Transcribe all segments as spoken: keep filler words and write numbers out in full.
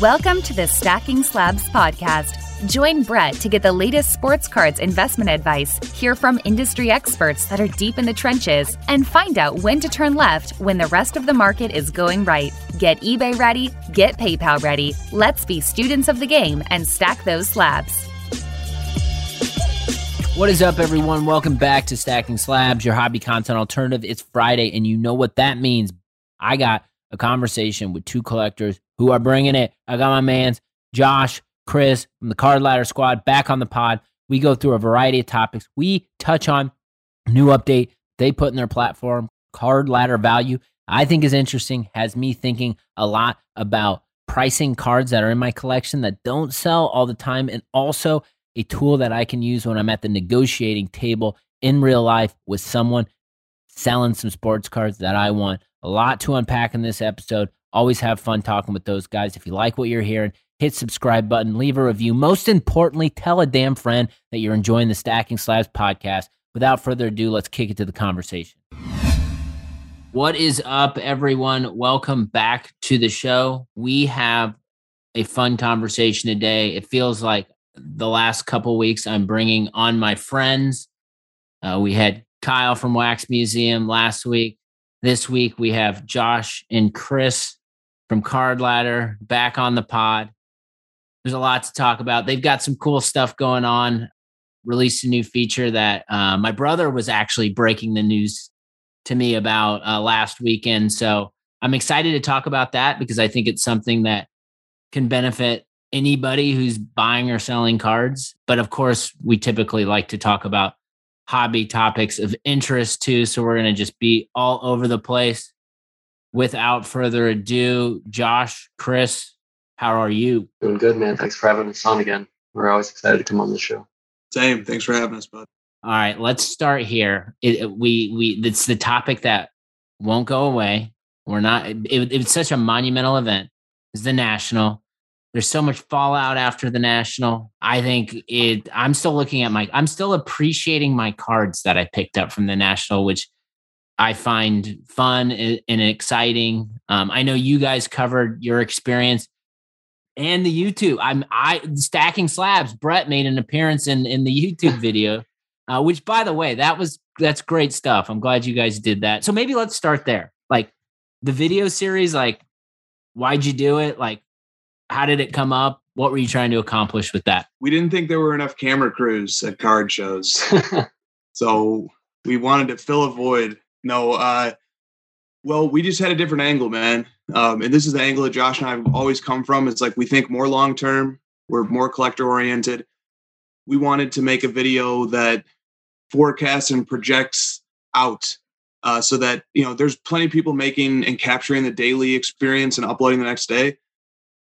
Welcome to the Stacking Slabs podcast. Join Brett to get the latest sports cards investment advice, hear from industry experts that are deep in the trenches, and find out when to turn left when the rest of the market is going right. Get eBay ready, get PayPal ready. Let's be students of the game and stack those slabs. What is up, everyone? Welcome back to Stacking Slabs, your hobby content alternative. It's Friday, and you know what that means. I got a conversation with two collectors who are bringing it. I got my mans, Josh, Chris from the Card Ladder Squad, back on the pod. We go through a variety of topics. We touch on a new update they put in their platform, Card Ladder Value. I think is interesting, has me thinking a lot about pricing cards that are in my collection that don't sell all the time, and also a tool that I can use when I'm at the negotiating table in real life with someone selling some sports cards that I want. A lot to unpack in this episode. Always have fun talking with those guys. If you like what you're hearing, hit subscribe button, leave a review. Most importantly, tell a damn friend that you're enjoying the Stacking Slabs podcast. Without further ado, let's kick it to the conversation. What is up, everyone? Welcome back to the show. We have a fun conversation today. It feels like the last couple weeks, I'm bringing on my friends. Uh, we had Kyle from Wax Museum last week. This week, we have Josh and Chris from Card Ladder back on the pod. There's a lot to talk about. They've got some cool stuff going on. Released a new feature that uh, my brother was actually breaking the news to me about uh, last weekend. So I'm excited to talk about that because I think it's something that can benefit anybody who's buying or selling cards. But of course, we typically like to talk about hobby topics of interest too. So we're going to just be all over the place. Without further ado, Josh, Chris, how are you? Doing good, man. Thanks for having us on again. We're always excited to come on the show. Same. Thanks for having us, bud. All right, let's start here. It, we we it's the topic that won't go away. We're not. It, it's such a monumental event. It's the National. There's so much fallout after the National. I think it, I'm still looking at my, I'm still appreciating my cards that I picked up from the National, which I find fun and, and exciting. Um, I know you guys covered your experience and the YouTube. I'm, I, Stacking Slabs, Brett made an appearance in, in the YouTube video, uh, which, by the way, that was, that's great stuff. I'm glad you guys did that. So maybe let's start there. Like the video series, like, why'd you do it? Like, how did it come up? What were you trying to accomplish with that? We didn't think there were enough camera crews at card shows. So we wanted to fill a void. No, uh, well, we just had a different angle, man. Um, and this is the angle that Josh and I have always come from. It's like we think more long-term. We're more collector-oriented. We wanted to make a video that forecasts and projects out uh, so that, you know, there's plenty of people making and capturing the daily experience and uploading the next day.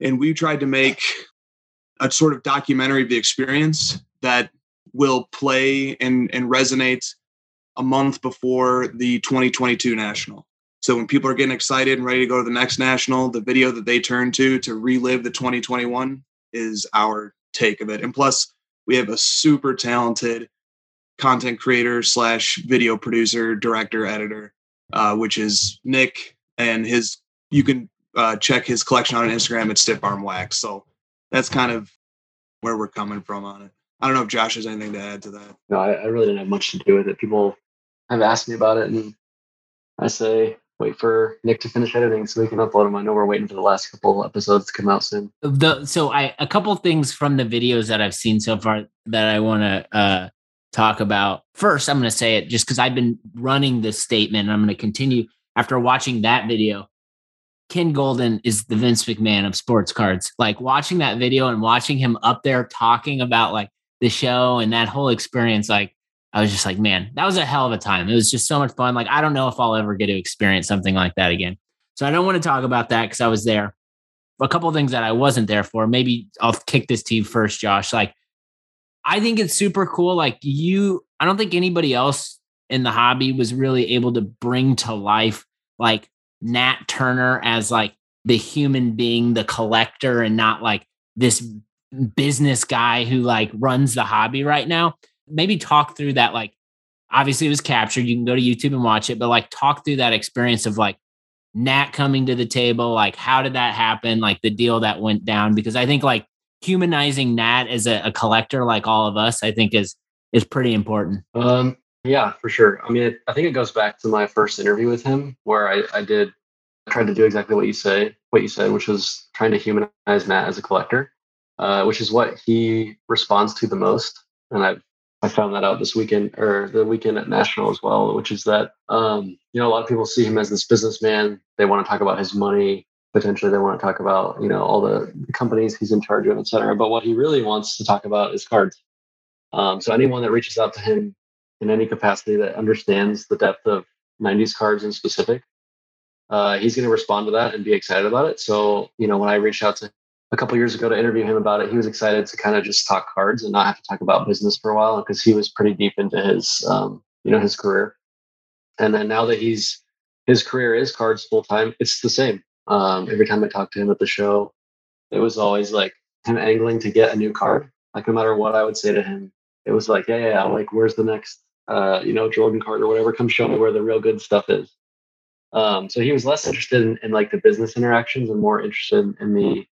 And we tried to make a sort of documentary of the experience that will play and, and resonate a month before the twenty twenty-two National. So when people are getting excited and ready to go to the next National, the video that they turn to to relive the twenty twenty-one is our take of it. And plus, we have a super talented content creator slash video producer, director, editor, uh, which is Nick. And his, you can Uh, check his collection on Instagram at Stiff Arm Wax. So that's kind of where we're coming from on it. I don't know if Josh has anything to add to that. No, I, I really didn't have much to do with it. People have asked me about it, and I say wait for Nick to finish editing so we can upload them. I know we're waiting for the last couple episodes to come out soon. The, so I a couple things from the videos that I've seen so far that I want to uh, talk about. First, I'm going to say it just because I've been running this statement, and I'm going to continue after watching that video. Ken Golden is the Vince McMahon of sports cards. Like watching that video and watching him up there talking about like the show and that whole experience. Like I was just like, man, that was a hell of a time. It was just so much fun. Like, I don't know if I'll ever get to experience something like that again. So I don't want to talk about that because I was there. A couple of things that I wasn't there for. Maybe I'll kick this to you first, Josh. Like, I think it's super cool. Like you, I don't think anybody else in the hobby was really able to bring to life, like, Nat Turner as like the human being, the collector, and not like this business guy who like runs the hobby right now. Maybe talk through that. Like, obviously it was captured. You can go to YouTube and watch it, but like talk through that experience of like Nat coming to the table? Like, how did that happen? Like the deal that went down? Because I think like humanizing Nat as a, a collector, like all of us, I think is, is pretty important. Um, yeah, for sure. I mean, it, I think it goes back to my first interview with him where I, I did I tried to do exactly what you say, what you said, which was trying to humanize Nat as a collector, uh, which is what he responds to the most. And I, I found that out this weekend or the weekend at National as well, which is that, um, you know, a lot of people see him as this businessman. They want to talk about his money. Potentially they want to talk about, you know, all the companies he's in charge of, et cetera. But what he really wants to talk about is cards. Um, so anyone that reaches out to him in any capacity that understands the depth of nineties cards in specific, uh, he's going to respond to that and be excited about it. So, you know, when I reached out to him a couple of years ago to interview him about it, he was excited to kind of just talk cards and not have to talk about business for a while because he was pretty deep into his, um, you know, his career. And then now that he's, his career is cards full time, it's the same. Um, every time I talked to him at the show, it was always like him angling to get a new card. Like no matter what I would say to him, it was like, yeah, yeah, yeah. Like, where's the next, uh, you know, Jordan card or whatever? Come show me where the real good stuff is. Um, so he was less interested in, in like the business interactions and more interested in, in the,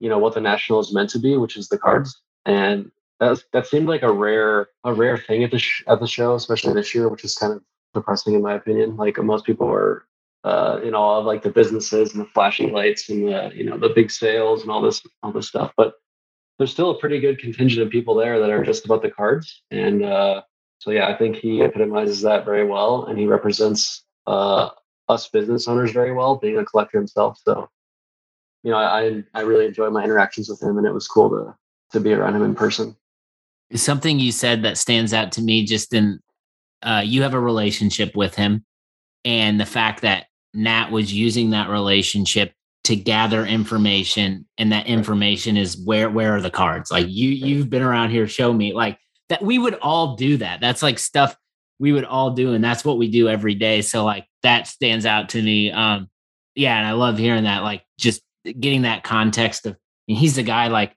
you know, what the National is meant to be, which is the cards. And that was, that seemed like a rare, a rare thing at the sh- at the show, especially this year, which is kind of depressing in my opinion. Like most people are uh, in awe of like the businesses and the flashing lights and the, you know, the big sales and all this, all this stuff. But there's still a pretty good contingent of people there that are just about the cards. And uh, so, yeah, I think he epitomizes that very well. And he represents uh, us business owners very well, being a collector himself. So, you know, I I really enjoy my interactions with him and it was cool to to be around him in person. Something you said that stands out to me just in, uh, you have a relationship with him and the fact that Nat was using that relationship to gather information, and that information is where, where are the cards? Like you, you've been around here, show me like that. We would all do that. That's like stuff we would all do. And that's what we do every day. So like that stands out to me. Um, yeah. And I love hearing that, like just getting that context of, and he's the guy, like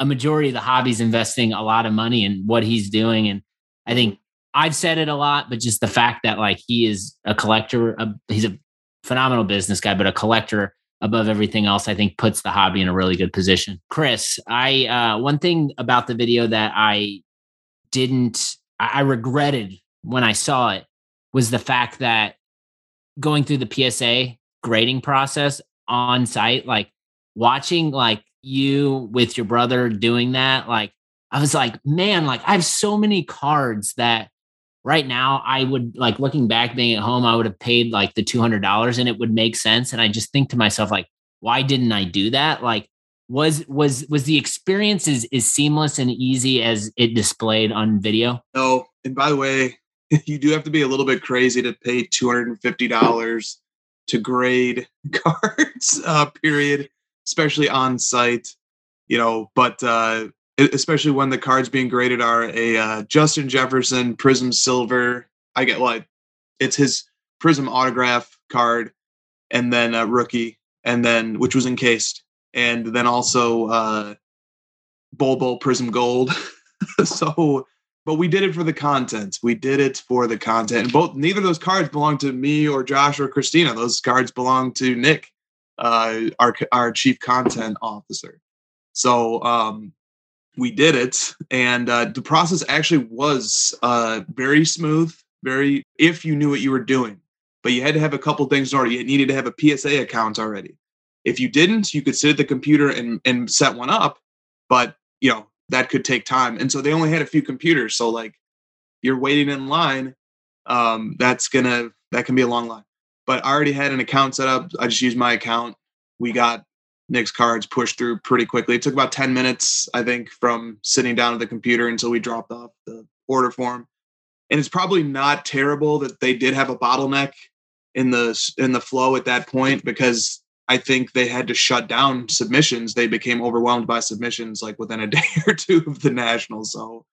a majority of the hobby's investing a lot of money in what he's doing. And I think I've said it a lot, but just the fact that like, he is a collector, a, he's a phenomenal business guy, but a collector above everything else, I think puts the hobby in a really good position. Chris, I uh, one thing about the video that I didn't, I regretted when I saw it was the fact that going through the P S A grading process on site, like watching like you with your brother doing that, like I was like, man, like I have so many cards that right now I would like looking back being at home, I would have paid like the two hundred dollars and it would make sense. And I just think to myself, like, why didn't I do that? Like was, was, was the experience as, as seamless and easy as it displayed on video? No. And by the way, you do have to be a little bit crazy to pay two hundred fifty dollars to grade cards, uh, period, especially on site, you know, but, uh, especially when the cards being graded are a uh, Justin Jefferson Prism Silver. I get like it's his Prism autograph card, and then a rookie, and then which was encased, and then also uh, Bol Bol Prism Gold. So, but we did it for the content. We did it for the content. And both neither of those cards belong to me or Josh or Christina. Those cards belong to Nick, uh, our our chief content officer. So. Um, We did it, and uh, the process actually was uh, very smooth, very if you knew what you were doing. But you had to have a couple things in order. You needed to have a P S A account already. If you didn't, you could sit at the computer and, and set one up, but you know that could take time. And so they only had a few computers, so like you're waiting in line. Um, that's gonna that can be a long line. But I already had an account set up. I just used my account. We got Nick's cards pushed through pretty quickly. It took about ten minutes, I think, from sitting down at the computer until we dropped off the order form. And it's probably not terrible that they did have a bottleneck in the in the flow at that point, because I think they had to shut down submissions. They became overwhelmed by submissions like within a day or two of the National. So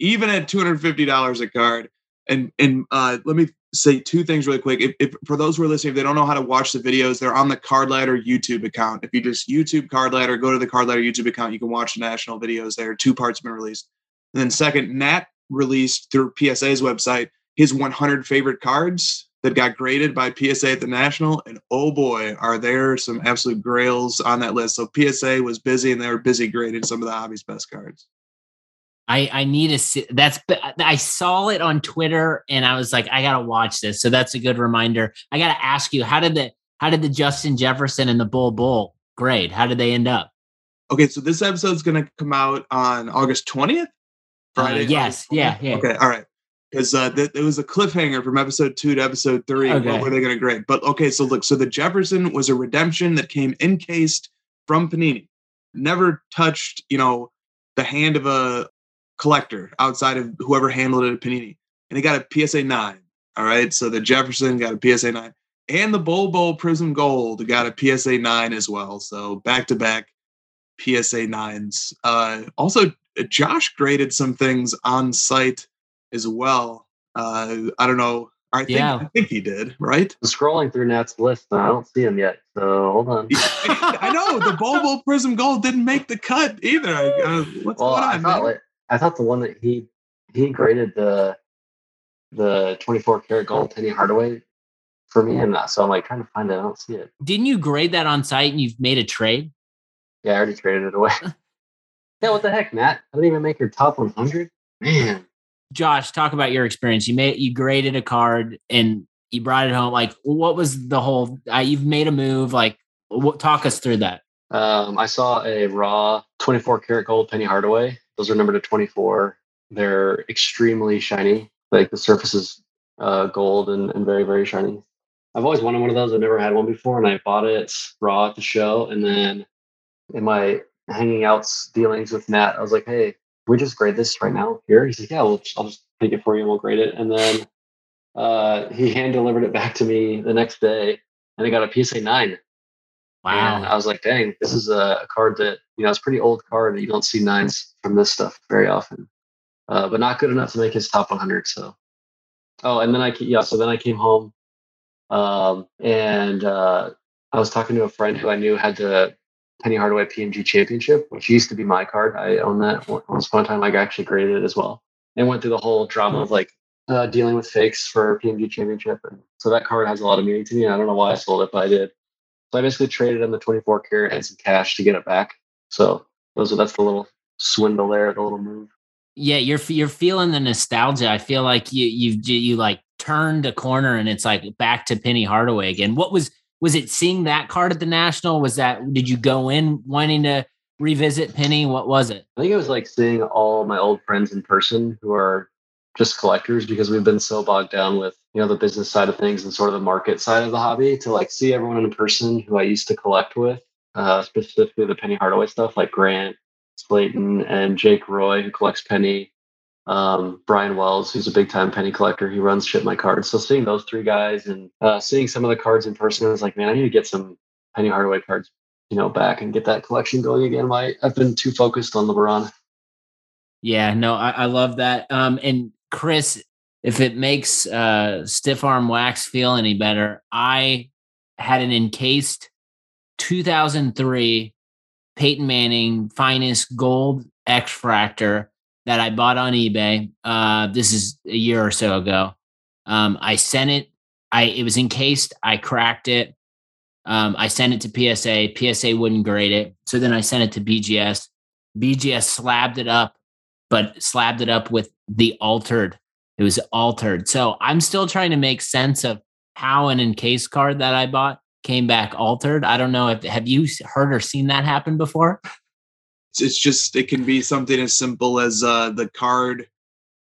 even at two hundred fifty dollars a card, and and uh, let me say two things really quick. If, if for those who are listening, if they don't know how to watch the videos, they're on the Card Ladder YouTube account. If you just YouTube Card Ladder, go to the Card Ladder YouTube account, you can watch the National videos there. Two parts have been released. And then second, Nat released through P S A's website his one hundred favorite cards that got graded by P S A at the National. And oh boy, are there some absolute grails on that list. So P S A was busy, and they were busy grading some of the hobby's best cards. I, I need to see that's, I saw it on Twitter and I was like, I got to watch this. So that's a good reminder. I got to ask you, how did the, how did the Justin Jefferson and the Bol Bol grade? How did they end up? Okay. So this episode's going to come out on August twentieth. Friday. Uh, yes. August twentieth? Yeah. Yeah. Okay. All right. Because uh, th- it was a cliffhanger from episode two to episode three. Okay. What were they going to grade? But okay, so look, so the Jefferson was a redemption that came encased from Panini. Never touched, you know, the hand of a collector outside of whoever handled it at Panini. And he got a P S A nine. All right, so the Jefferson got a P S A nine. And the Bol Bol Prism Gold got a P S A nine as well. So back-to-back P S A nines. Uh, also, Josh graded some things on site as well. Uh, I don't know. I think, yeah. I think he did, right? I'm scrolling through Nat's list, and I don't see him yet. So hold on. I know the Bol Bol Prism Gold didn't make the cut either. Uh, what's well, going on? I thought, like, I thought the one that he he graded the the twenty-four karat gold Penny Hardaway for me, and so I'm like trying to find it. I don't see it. Didn't you grade that on site, and you've made a trade? Yeah, I already traded it away. Yeah, what the heck, Nat? I didn't even make your top one hundred. Man. Josh, talk about your experience. You made, you graded a card and you brought it home. Like, what was the whole, uh, you've made a move. Like, what, talk us through that. Um, I saw a raw twenty-four karat gold Penny Hardaway. Those are numbered to twenty-four. They're extremely shiny. Like the surface is uh, gold and, and very, very shiny. I've always wanted one of those. I've never had one before. And I bought it raw at the show. And then in my hanging out dealings with Nat, I was like, hey, we just grade this right now here. He's like, yeah, we'll, I'll just take it for you and we'll grade it. And then uh, he hand delivered it back to me the next day and I got a P S A nine. Wow. And I was like, dang, this is a card that, you know, it's a pretty old card that you don't see nines from this stuff very often, uh, but not good enough to make his top one hundred. So, oh, and then I, yeah, so then I came home um, and uh, I was talking to a friend who I knew had the Penny Hardaway P M G Championship, which used to be my card. I own that once upon a time. I actually graded it as well, and went through the whole drama of like uh, dealing with fakes for P M G Championship. And so that card has a lot of meaning to me. And I don't know why I sold it, but I did. So I basically traded on the twenty-four karat and some cash to get it back. So those are, that's the little swindle there, the little move. Yeah, you're you're feeling the nostalgia. I feel like you you you like turned a corner and it's like back to Penny Hardaway again. What was Was it seeing that card at the National? Was that, did you go in wanting to revisit Penny? What was it? I think it was like seeing all my old friends in person who are just collectors, because we've been so bogged down with, you know, the business side of things and sort of the market side of the hobby, to like see everyone in person who I used to collect with, uh, specifically the Penny Hardaway stuff, like Grant Slayton and Jake Roy, who collects Penny, Um, Brian Wells, who's a big time Penny collector. He runs Ship My Cards. So seeing those three guys and uh, seeing some of the cards in person, I was like, man, I need to get some Penny Hardaway cards, you know, back and get that collection going again. My, I've been too focused on LeBron. Yeah, no, I, I love that. Um, and Chris, if it makes uh, Stiff Arm Wax feel any better, I had an encased two thousand three Peyton Manning Finest Gold X-Fractor that I bought on eBay. Uh, this is a year or so ago. Um, I sent it. I It was encased. I cracked it. Um, I sent it to P S A. P S A wouldn't grade it. So then I sent it to B G S. B G S slabbed it up, but slabbed it up with the altered. It was altered. So I'm still trying to make sense of how an encased card that I bought came back altered. I don't know if, have you heard or seen that happen before? It's just, it can be something as simple as uh, the card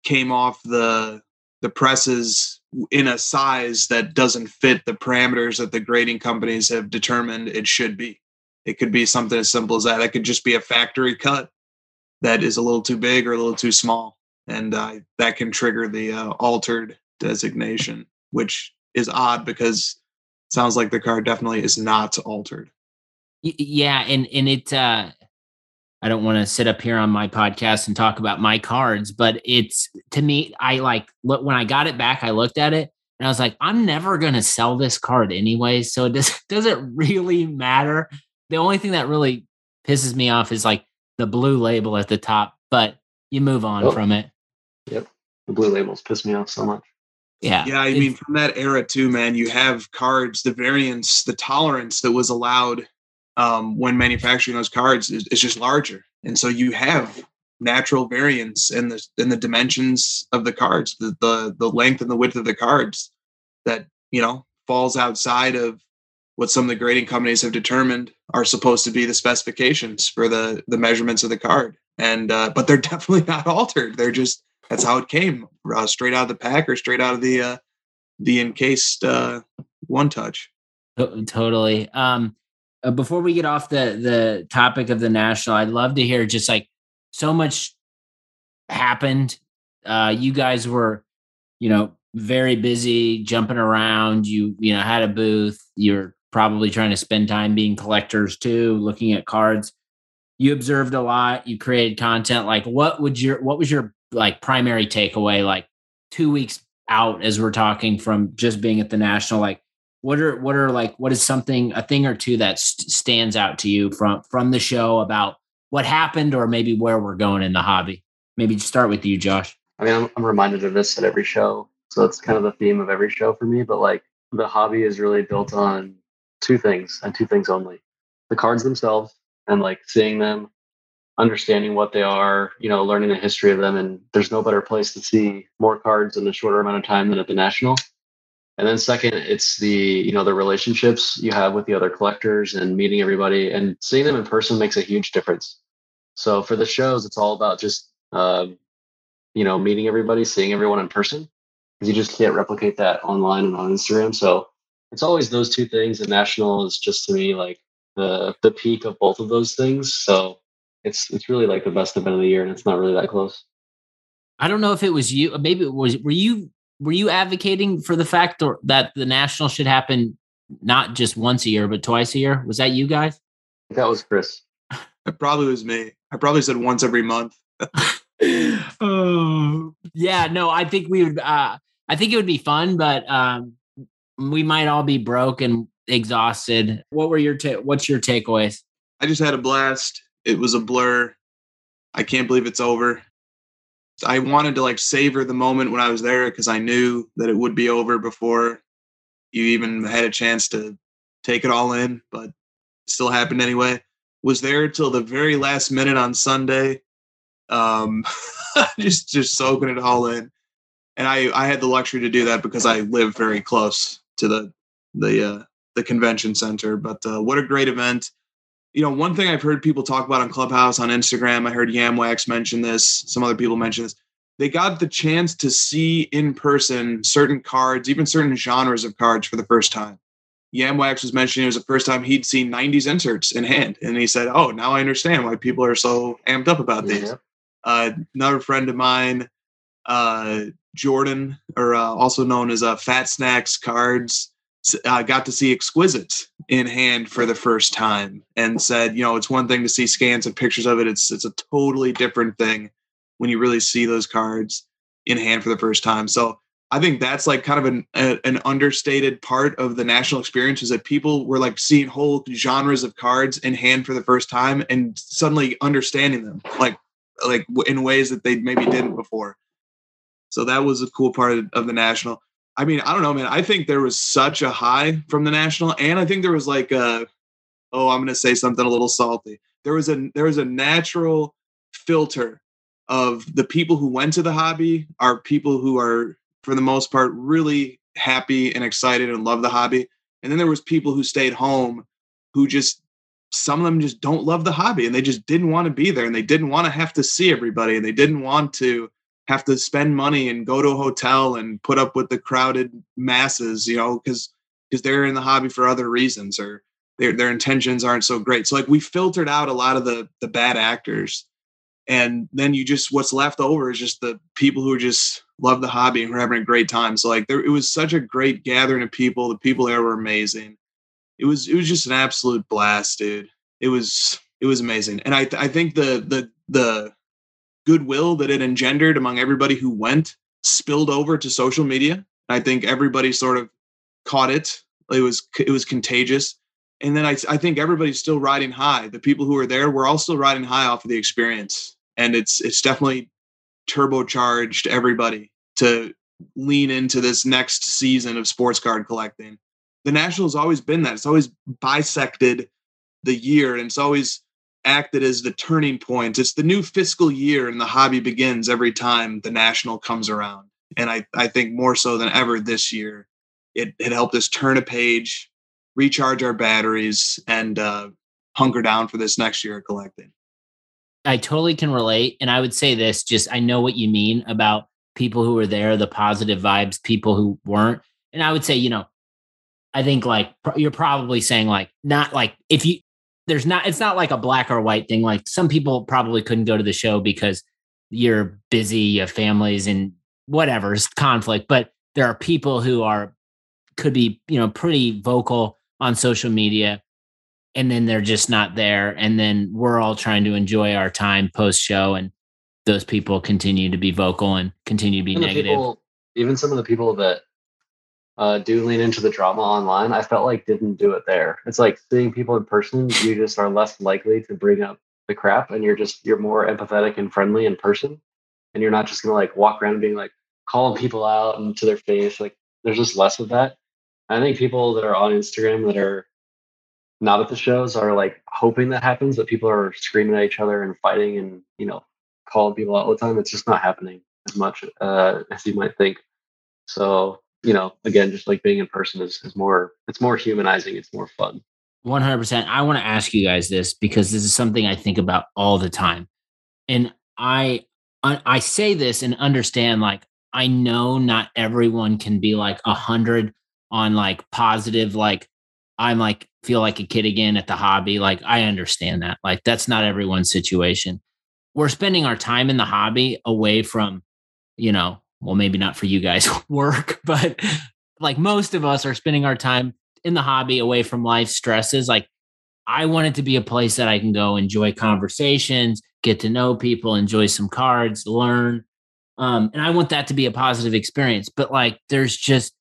came off the the presses in a size that doesn't fit the parameters that the grading companies have determined it should be. It could be something as simple as that. It could just be a factory cut that is a little too big or a little too small. And uh, that can trigger the uh, altered designation, which is odd because it sounds like the card definitely is not altered. Yeah. And, and it, uh, I don't want to sit up here on my podcast and talk about my cards, but it's, to me, I like, look, when I got it back, I looked at it and I was like, I'm never going to sell this card anyway. So does, does it really matter? The only thing that really pisses me off is like the blue label at the top, but you move on oh, from it. Yep. The blue labels piss me off so much. Yeah. Yeah. I mean, from that era too, man, you have cards, the variance, the tolerance that was allowed um, when manufacturing those cards is, is just larger. And so you have natural variance in the, in the dimensions of the cards, the, the, the length and the width of the cards that, you know, falls outside of what some of the grading companies have determined are supposed to be the specifications for the, the measurements of the card. And, uh, but they're definitely not altered. They're just, that's how it came, uh, straight out of the pack or straight out of the uh, the encased uh, one touch. Totally. Um, uh, before we get off the the topic of the National, I'd love to hear just like so much happened. Uh, you guys were, you know, very busy jumping around. You you know had a booth. You're probably trying to spend time being collectors too, looking at cards. You observed a lot. You created content. Like, what would your what was your like primary takeaway, like two weeks out as we're talking from just being at the National? Like what are, what are like, what is something, a thing or two that st- stands out to you from, from the show about what happened or maybe where we're going in the hobby? Maybe start with you, Josh. I mean, I'm, I'm reminded of this at every show. So it's kind of the theme of every show for me, but like the hobby is really built on two things and two things only: the cards themselves and like seeing them, understanding what they are, you know, learning the history of them. And there's no better place to see more cards in a shorter amount of time than at the National. And then second, it's the, you know, the relationships you have with the other collectors and meeting everybody and seeing them in person makes a huge difference. So for the shows, it's all about just, um, you know, meeting everybody, seeing everyone in person, because you just can't replicate that online and on Instagram. So it's always those two things. The National is just to me like the the peak of both of those things. So It's it's really like the best event of the year, and it's not really that close. I don't know if it was you. Maybe it was. Were you were you advocating for the fact or, that the National should happen not just once a year, but twice a year? Was that you guys? That was Chris. It probably was me. I probably said once every month. Oh yeah, no. I think we would. Uh, I think it would be fun, but um, we might all be broke and exhausted. What were your ta- What's your takeaways? I just had a blast. It was a blur. I can't believe it's over. I wanted to like savor the moment when I was there because I knew that it would be over before you even had a chance to take it all in, but it still happened anyway. Was there till the very last minute on Sunday, um, just just soaking it all in. And I, I had the luxury to do that because I live very close to the the uh, the convention center. But uh, what a great event. You know, one thing I've heard people talk about on Clubhouse, on Instagram, I heard Yamwax mention this, some other people mention this. They got the chance to see in person certain cards, even certain genres of cards for the first time. Yamwax was mentioning it was the first time he'd seen nineties inserts in hand. And he said, oh, now I understand why people are so amped up about these. Yeah. Uh, another friend of mine, uh, Jordan, or uh, also known as uh, Fat Snacks Cards, I uh, got to see Exquisite in hand for the first time and said, you know, it's one thing to see scans and pictures of it. It's it's a totally different thing when you really see those cards in hand for the first time. So I think that's like kind of an a, an understated part of the National experience is that people were like seeing whole genres of cards in hand for the first time and suddenly understanding them like like in ways that they maybe didn't before. So that was a cool part of, of the National. I mean, I don't know, man. I think there was such a high from the National, and I think there was like a, oh, I'm going to say something a little salty. There was a there was a natural filter of the people who went to the hobby are people who are, for the most part, really happy and excited and love the hobby. And then there was people who stayed home who just, some of them just don't love the hobby, and they just didn't want to be there, and they didn't want to have to see everybody, and they didn't want to have to spend money and go to a hotel and put up with the crowded masses, you know, because because they're in the hobby for other reasons or their their intentions aren't so great. So like we filtered out a lot of the the bad actors, and then you just what's left over is just the people who just love the hobby and who are having a great time. So like there, it was such a great gathering of people. The people there were amazing. It was it was just an absolute blast, dude. It was it was amazing, and I th- I think the the the goodwill that it engendered among everybody who went spilled over to social media. I think everybody sort of caught it. It was, it was contagious. And then I, I think everybody's still riding high. The people who were there were all still riding high off of the experience. And it's, it's definitely turbocharged everybody to lean into this next season of sports card collecting. The National has always been that. It's always bisected the year, and it's always acted as the turning point. It's the new fiscal year, and the hobby begins every time the National comes around. And I, I think more so than ever this year, it, it helped us turn a page, recharge our batteries, and uh, hunker down for this next year of collecting. I totally can relate. And I would say this, just, I know what you mean about people who were there, the positive vibes, people who weren't. And I would say, you know, I think like you're probably saying like, not like if you, there's not, it's not like a black or white thing. Like some people probably couldn't go to the show because you're busy, your families and whatever is conflict, but there are people who are, could be, you know, pretty vocal on social media, and then they're just not there. And then we're all trying to enjoy our time post show. And those people continue to be vocal and continue to be negative. People, even some of the people that uh, do lean into the drama online, I felt like didn't do it there. It's like seeing people in person, you just are less likely to bring up the crap, and you're just, you're more empathetic and friendly in person. And you're not just going to like walk around and being like calling people out and to their face. Like there's just less of that. I think people that are on Instagram that are not at the shows are like hoping that happens, but people are screaming at each other and fighting and, you know, calling people out all the time. It's just not happening as much uh, as you might think. So, you know, again, just like being in person is, is more, it's more humanizing. It's more fun. one hundred percent. I want to ask you guys this because this is something I think about all the time. And I, I, I say this and understand, like, I know not everyone can be like a hundred on like positive, like I'm like, feel like a kid again at the hobby. Like I understand that, like that's not everyone's situation. We're spending our time in the hobby away from, you know, well, maybe not for you guys work, but like most of us are spending our time in the hobby away from life stresses. Like I want it to be a place that I can go enjoy conversations, get to know people, enjoy some cards, learn. Um, and I want that to be a positive experience, but like, there's just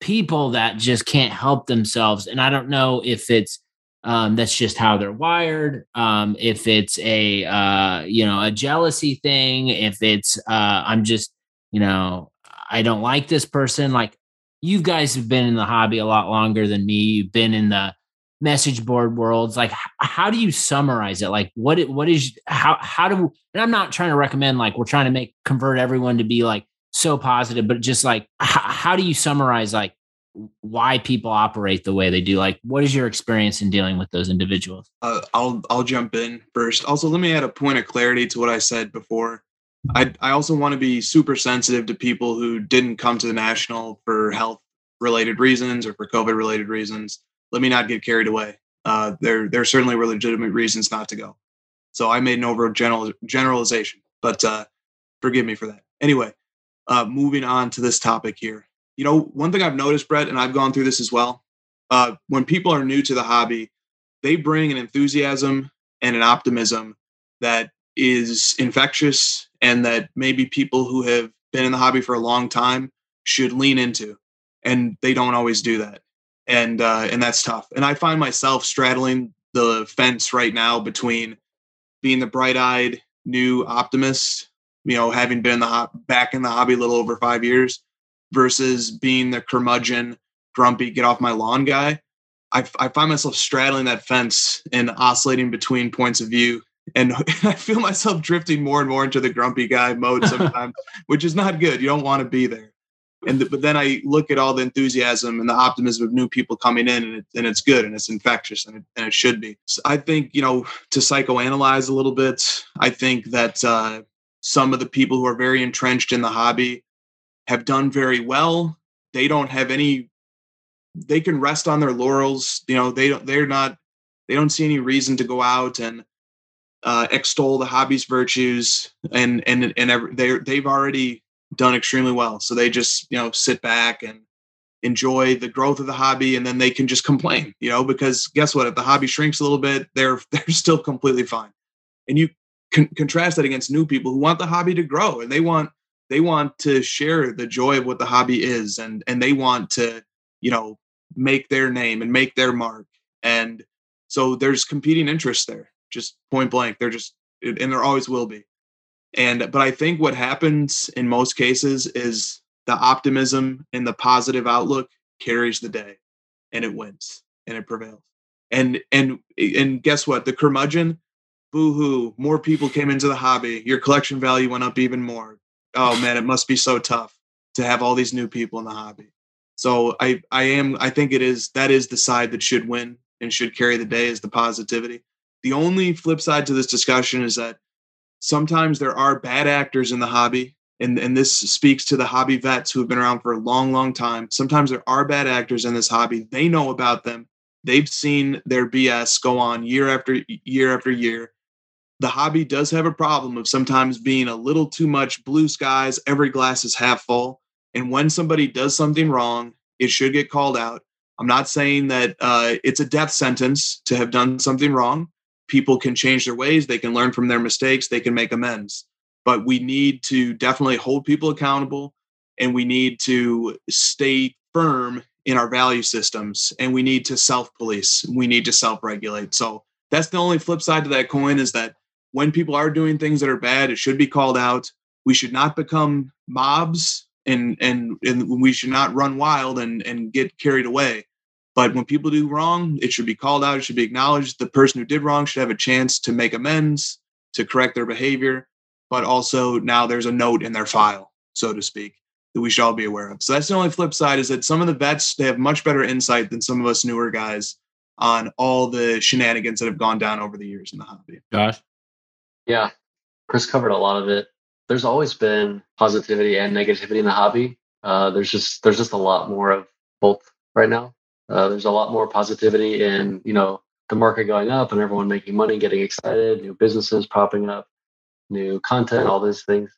people that just can't help themselves. And I don't know if it's um, that's just how they're wired. Um, if it's a, uh, you know, a jealousy thing, if it's uh, I'm just, you know, I don't like this person. Like you guys have been in the hobby a lot longer than me. You've been in the message board worlds. Like, h- how do you summarize it? Like what, it, what is, how, how do, and I'm not trying to recommend, like, we're trying to make convert everyone to be like, so positive, but just like, h- how do you summarize like why people operate the way they do? Like, what is your experience in dealing with those individuals? Uh, I'll I'll jump in first. Also, let me add a point of clarity to what I said before. I I also want to be super sensitive to people who didn't come to the National for health related reasons or for COVID related reasons. Let me not get carried away. Uh, there there certainly were legitimate reasons not to go. So I made an over general generalization, but uh, forgive me for that. Anyway. Uh, moving on to this topic here. You know, one thing I've noticed, Brett, and I've gone through this as well, uh, when people are new to the hobby, they bring an enthusiasm and an optimism that is infectious and that maybe people who have been in the hobby for a long time should lean into. And they don't always do that. And, uh, and that's tough. And I find myself straddling the fence right now between being the bright-eyed new optimist, you know, having been in the hop, back in the hobby a little over five years versus being the curmudgeon, grumpy, get off my lawn guy. I, I find myself straddling that fence and oscillating between points of view. And I feel myself drifting more and more into the grumpy guy mode sometimes, which is not good. You don't want to be there. And the, but then I look at all the enthusiasm and the optimism of new people coming in, and, it, and it's good and it's infectious and it, and it should be. So I think, you know, to psychoanalyze a little bit, I think that, uh, some of the people who are very entrenched in the hobby have done very well. They don't have any, they can rest on their laurels. You know, they don't, they're not, they don't see any reason to go out and uh, extol the hobby's virtues and, and, and they they've already done extremely well. So they just, you know, sit back and enjoy the growth of the hobby. And then they can just complain, you know, because guess what? If the hobby shrinks a little bit, they're, they're still completely fine. And you, Con- contrast that against new people who want the hobby to grow and they want they want to share the joy of what the hobby is and and they want to, you know, make their name and make their mark. And so there's competing interests there, just point blank. They're just, and there always will be. And but I think what happens in most cases is the optimism and the positive outlook carries the day, and it wins and it prevails. And and and guess what? The curmudgeon, boo-hoo, more people came into the hobby. Your collection value went up even more. Oh man, it must be so tough to have all these new people in the hobby. So I I am I think it is that is the side that should win and should carry the day, is the positivity. The only flip side to this discussion is that sometimes there are bad actors in the hobby, and, and this speaks to the hobby vets who have been around for a long, long time. Sometimes there are bad actors in this hobby. They know about them. They've seen their B S go on year after year after year. The hobby does have a problem of sometimes being a little too much blue skies. Every glass is half full. And when somebody does something wrong, it should get called out. I'm not saying that uh, it's a death sentence to have done something wrong. People can change their ways. They can learn from their mistakes. They can make amends. But we need to definitely hold people accountable, and we need to stay firm in our value systems, and we need to self-police. We need to self-regulate. So that's the only flip side to that coin, is that when people are doing things that are bad, it should be called out. We should not become mobs, and and, and we should not run wild and, and get carried away. But when people do wrong, it should be called out. It should be acknowledged. The person who did wrong should have a chance to make amends, to correct their behavior. But also now there's a note in their file, so to speak, that we should all be aware of. So that's the only flip side, is that some of the vets, they have much better insight than some of us newer guys on all the shenanigans that have gone down over the years in the hobby. Josh? Yeah, Chris covered a lot of it. There's always been positivity and negativity in the hobby. Uh, there's just there's just a lot more of both right now. Uh, there's a lot more positivity in, you know, the market going up and everyone making money, getting excited, new businesses popping up, new content, all those things.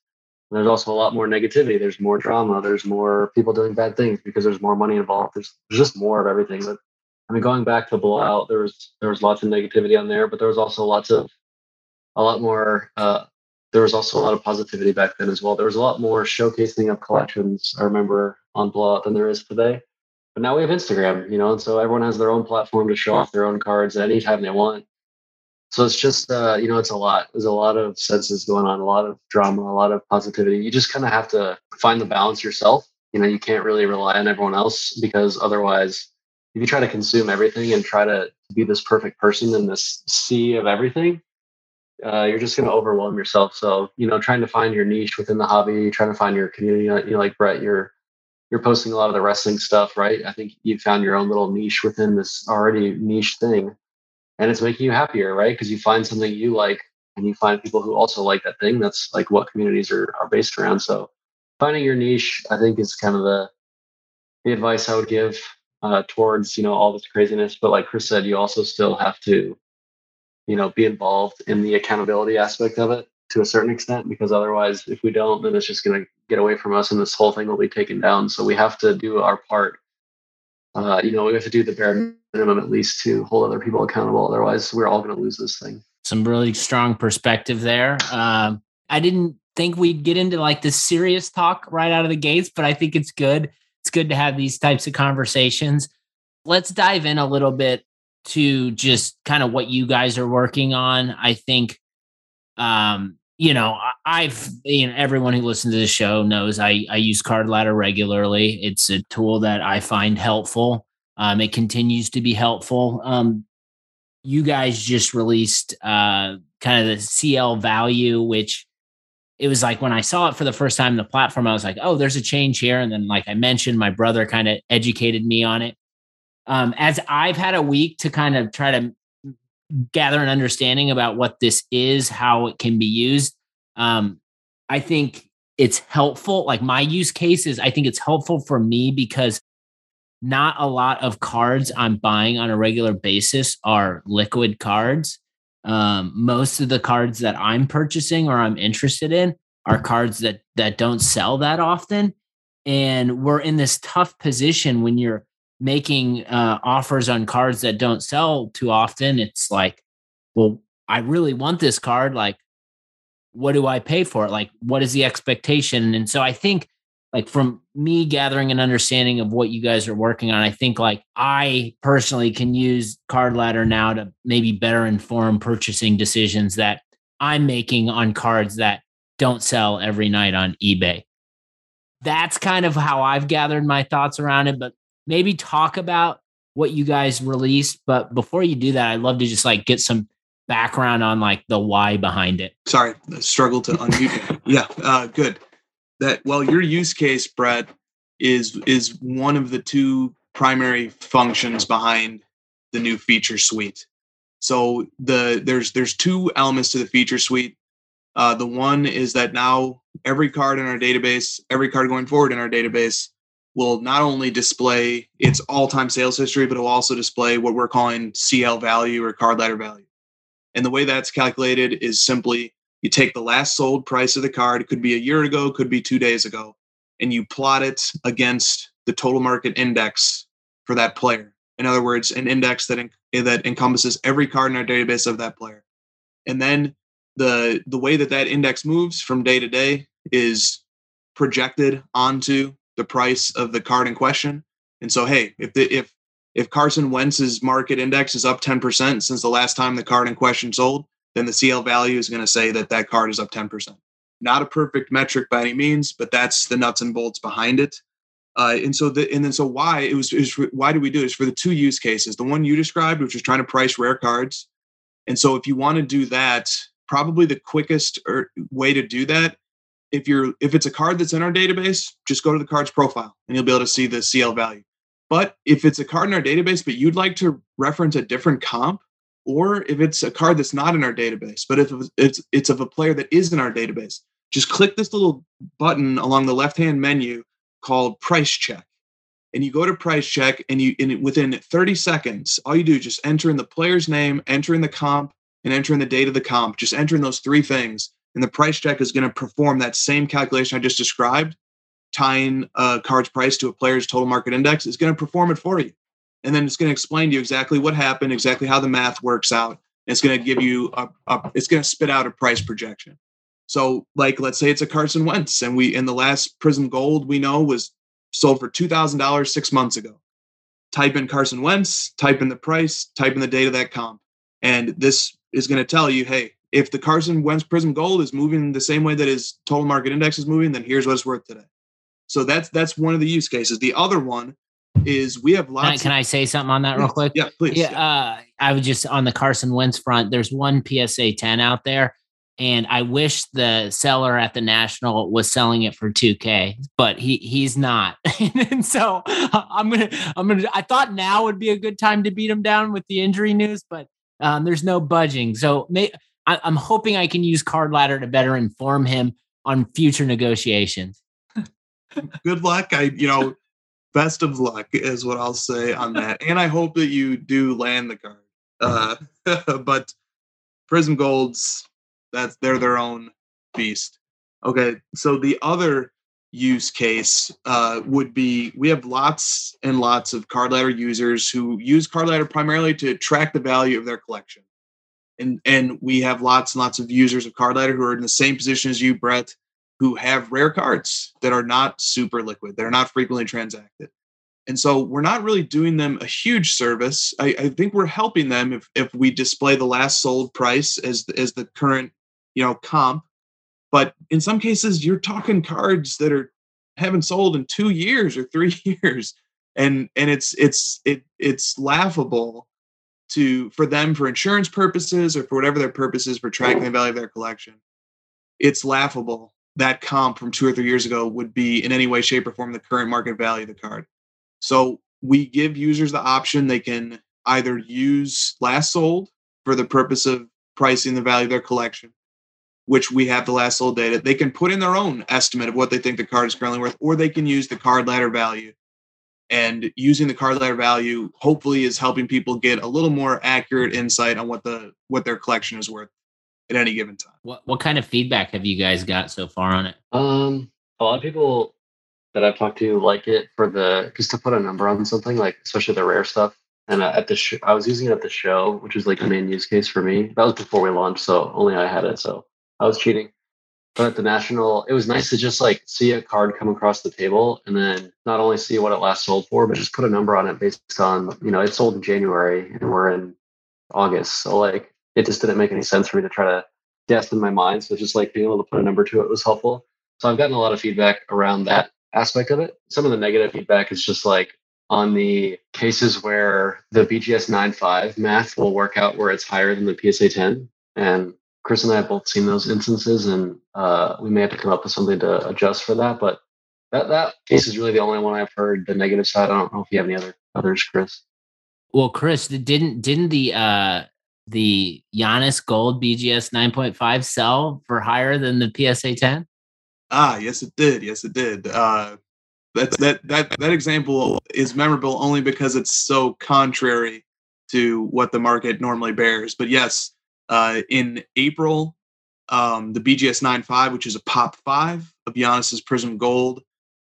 And there's also a lot more negativity. There's more drama. There's more people doing bad things because there's more money involved. There's, there's just more of everything. But I mean, going back to Blowout, there was there was lots of negativity on there, but there was also lots of a lot more. Uh, there was also a lot of positivity back then as well. There was a lot more showcasing of collections, I remember, on Blowout than there is today. But now we have Instagram, you know, and so everyone has their own platform to show off their own cards at any time they want. So it's just, uh, you know, it's a lot. There's a lot of senses going on, a lot of drama, a lot of positivity. You just kind of have to find the balance yourself. You know, you can't really rely on everyone else, because otherwise, if you try to consume everything and try to be this perfect person in this sea of everything, uh, you're just going to overwhelm yourself. So, you know, trying to find your niche within the hobby, trying to find your community, you know, like Brett, you're, You're posting a lot of the wrestling stuff, right? I think you found your own little niche within this already niche thing, and it's making you happier, right? Because you find something you like, and you find people who also like that thing. That's like what communities are, are based around. So finding your niche, I think, is kind of the the advice I would give uh, towards, you know, all this craziness. But like Chris said, you also still have to, you know, be involved in the accountability aspect of it to a certain extent, because otherwise, if we don't, then it's just going to get away from us and this whole thing will be taken down. So we have to do our part. Uh, you know, we have to do the bare minimum, at least, to hold other people accountable. Otherwise, we're all going to lose this thing. Some really strong perspective there. Um, I didn't think we'd get into like this serious talk right out of the gates, but I think it's good. It's good to have these types of conversations. Let's dive in a little bit to just kind of what you guys are working on. I think, um, You know, I've, you know, everyone who listens to this show knows I, I use Card Ladder regularly. It's a tool that I find helpful. Um, it continues to be helpful. Um, you guys just released uh, kind of the C L value, which it was like when I saw it for the first time on the platform, I was like, oh, there's a change here. And then, like I mentioned, my brother kind of educated me on it. Um, as I've had a week to kind of try to gather an understanding about what this is, how it can be used. Um, I think it's helpful. Like my use cases, I think it's helpful for me because not a lot of cards I'm buying on a regular basis are liquid cards. Um, most of the cards that I'm purchasing or I'm interested in are cards that that don't sell that often. And we're in this tough position when you're making uh, offers on cards that don't sell too often. It's like, well, I really want this card. Like, what do I pay for it? Like, what is the expectation? And so I think, like, from me gathering an understanding of what you guys are working on, I think, like, I personally can use Card Ladder now to maybe better inform purchasing decisions that I'm making on cards that don't sell every night on eBay. that's kind of how I've gathered my thoughts around it, but maybe talk about what you guys released. But before you do that, I'd love to just like get some background on like the why behind it. Sorry, I struggled to unmute. Yeah, uh, good. That, well, your use case, Brett, is is one of the two primary functions behind the new feature suite. So the there's there's two elements to the feature suite. Uh, the one is that now every card in our database, every card going forward in our database, will not only display its all-time sales history, but it will also display what we're calling C L value or card ladder value. And the way that's calculated is simply you take the last sold price of the card. It could be a year ago, could be two days ago, and you plot it against the total market index for that player. In other words, an index that en- that encompasses every card in our database of that player. And then the the way that that index moves from day to day is projected onto the price of the card in question. And so, hey, if the, if if Carson Wentz's market index is up ten percent since the last time the card in question sold, then the C L value is going to say that that card is up ten percent. Not a perfect metric by any means, but that's the nuts and bolts behind it. Uh, and so, the, and then so why it was, it was why did we do this for the two use cases? The one you described, which is trying to price rare cards. And so, if you want to do that, probably the quickest or way to do that, if you're if it's a card that's in our database, just go to the card's profile and you'll be able to see the C L value. But if it's a card in our database, but you'd like to reference a different comp, or if it's a card that's not in our database, but if it's it's of a player that is in our database, just click this little button along the left-hand menu called Price Check. And you go to Price Check, and you and within thirty seconds, all you do is just enter in the player's name, enter in the comp, and enter in the date of the comp. Just enter in those three things, and the Price Check is going to perform that same calculation I just described. Tying a card's price to a player's total market index is going to perform it for you. And then it's going to explain to you exactly what happened, exactly how the math works out. And it's going to give you a, a it's going to spit out a price projection. So like, let's say it's a Carson Wentz, and we, in the last Prism Gold we know was sold for two thousand dollars six months ago. Type in Carson Wentz, type in the price, type in the date of that comp. And this is going to tell you, hey, if the Carson Wentz Prism Gold is moving the same way that his total market index is moving, then here's what it's worth today. So that's, that's one of the use cases. The other one is we have lots. Can I, can I say something on that real quick? Yeah, please. Yeah, uh, I was just on the Carson Wentz front. There's one P S A ten out there, and I wish the seller at the National was selling it for two K, but he he's not. And so I'm gonna I'm gonna I thought now would be a good time to beat him down with the injury news, but um, there's no budging. So may, I, I'm hoping I can use Card Ladder to better inform him on future negotiations. Good luck. I you know. Best of luck is what I'll say on that. And I hope that you do land the card. Uh, but Prism Golds, that's they're their own beast. Okay, so the other use case uh, would be we have lots and lots of Card Ladder users who use Card Ladder primarily to track the value of their collection. And, and we have lots and lots of users of Card Ladder who are in the same position as you, Brett, who have rare cards that are not super liquid, that are not frequently transacted. And so we're not really doing them a huge service. I, I think we're helping them if, if we display the last sold price as, as the current, you know, comp. But in some cases, you're talking cards that are haven't sold in two years or three years. And and it's it's it it's laughable to for them for insurance purposes or for whatever their purpose is for tracking the value of their collection. It's laughable that comp from two or three years ago would be in any way, shape, or form the current market value of the card. So we give users the option. They can either use last sold for the purpose of pricing the value of their collection, which we have the last sold data. They can put in their own estimate of what they think the card is currently worth, or they can use the Card Ladder value. And using the Card Ladder value hopefully is helping people get a little more accurate insight on what the what their collection is worth at any given time. What what kind of feedback have you guys got so far on it? Um, a lot of people that I've talked to like it for the just to put a number on something, like especially the rare stuff. And uh, at the sh- I was using it at the show, which is like the main use case for me. That was before we launched, so only I had it, so I was cheating. But at the National, it was nice to just like see a card come across the table, and then not only see what it last sold for, but just put a number on it based on, you know, it sold in January and we're in August, so like. It just didn't make any sense for me to try to guess in my mind. So just like being able to put a number to it was helpful. So I've gotten a lot of feedback around that aspect of it. Some of the negative feedback is just like on the cases where the B G S nine point five math will work out where it's higher than the P S A ten. And Chris and I have both seen those instances, and uh, we may have to come up with something to adjust for that. But that, that case is really the only one I've heard the negative side. I don't know if you have any other others, Chris. Well, Chris, didn't didn't the uh, the Giannis Gold B G S nine point five sell for higher than the P S A ten? Ah, yes, it did. Yes, it did. Uh, that that that that example is memorable only because it's so contrary to what the market normally bears. But yes. Uh, in April, um, the B G S nine point five, which is a pop five of Giannis's Prism Gold,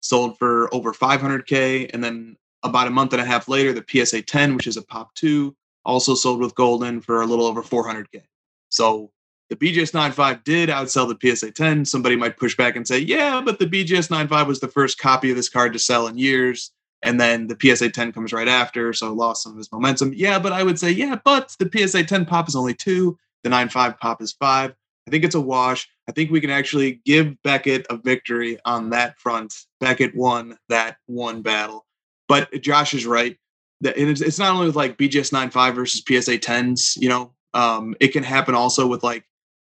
sold for over five hundred K. And then about a month and a half later, the P S A ten, which is a pop two, also sold with gold in for a little over four hundred K. So the B G S nine point five did outsell the P S A ten. Somebody might push back and say, yeah, but the B G S nine point five was the first copy of this card to sell in years. And then the P S A ten comes right after, so lost some of his momentum. Yeah, but I would say, yeah, but the P S A ten pop is only two. The nine point five pop is five. I think it's a wash. I think we can actually give Beckett a victory on that front. Beckett won that one battle. But Josh is right. It's not only with, like, B G S nine point five versus P S A tens, you know. Um, it can happen also with, like,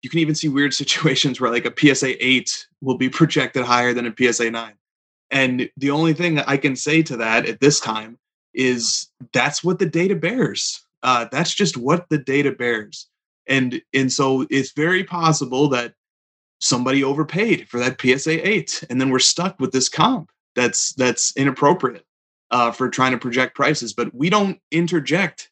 you can even see weird situations where, like, a P S A eight will be projected higher than a P S A nine. And the only thing I can say to that at this time is that's what the data bears. Uh, that's just what the data bears. And and so it's very possible that somebody overpaid for that P S A eight. And then we're stuck with this comp that's that's inappropriate uh, for trying to project prices. But we don't interject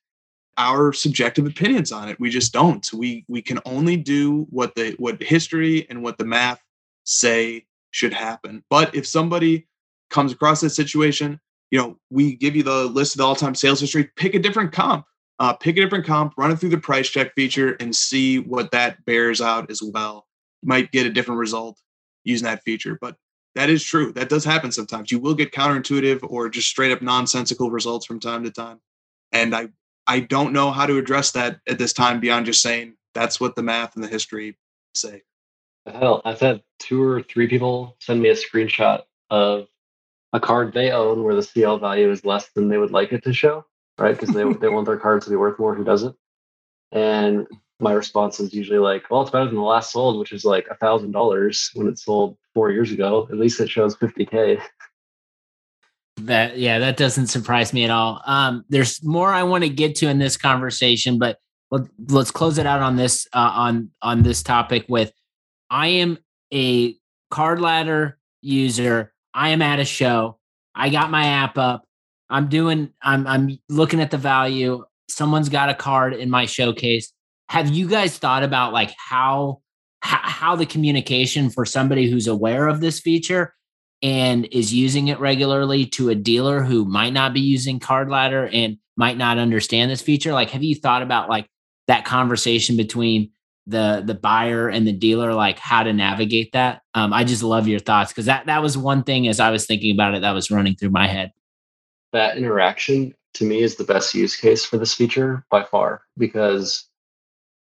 our subjective opinions on it. We just don't. We we can only do what the what history and what the math say should happen. But if somebody comes across this situation, you know, we give you the list of the all-time sales history, pick a different comp, uh, pick a different comp, run it through the price check feature and see what that bears out as well. You might get a different result using that feature, but that is true. That does happen sometimes. You will get counterintuitive or just straight up nonsensical results from time to time. And I, I don't know how to address that at this time beyond just saying that's what the math and the history say. Hell, I've had two or three people send me a screenshot of a card they own where the C L value is less than they would like it to show, right? Because they they want their cards to be worth more. Who doesn't? And my response is usually like, well, it's better than the last sold, which is like one thousand dollars when it sold four years ago. At least it shows fifty K. That, yeah, that doesn't surprise me at all. Um, there's more I want to get to in this conversation, but let, let's close it out on this, uh, on, on this topic with, I am a Card Ladder user. I am at a show. I got my app up. I'm doing, I'm, I'm looking at the value. Someone's got a card in my showcase. Have you guys thought about like how, how, how the communication for somebody who's aware of this feature and is using it regularly to a dealer who might not be using Card Ladder and might not understand this feature? Like, have you thought about like that conversation between the the buyer and the dealer, like how to navigate that? Um, I just love your thoughts because that, that was one thing as I was thinking about it that was running through my head. That interaction to me is the best use case for this feature by far, because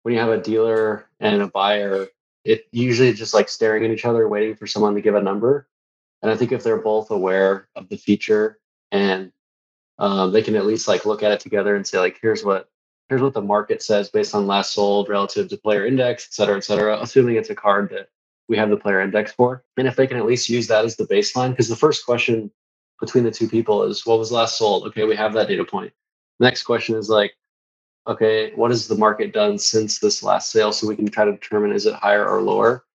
when you have a dealer and a buyer, it usually just like staring at each other, waiting for someone to give a number. And I think if they're both aware of the feature and uh, they can at least like look at it together and say like, here's what Here's what the market says based on last sold relative to player index, et cetera, et cetera, assuming it's a card that we have the player index for. And if they can at least use that as the baseline, because the first question between the two people is, what was last sold? Okay, we have that data point. Next question is like, okay, what has the market done since this last sale? So we can try to determine, is it higher or lower?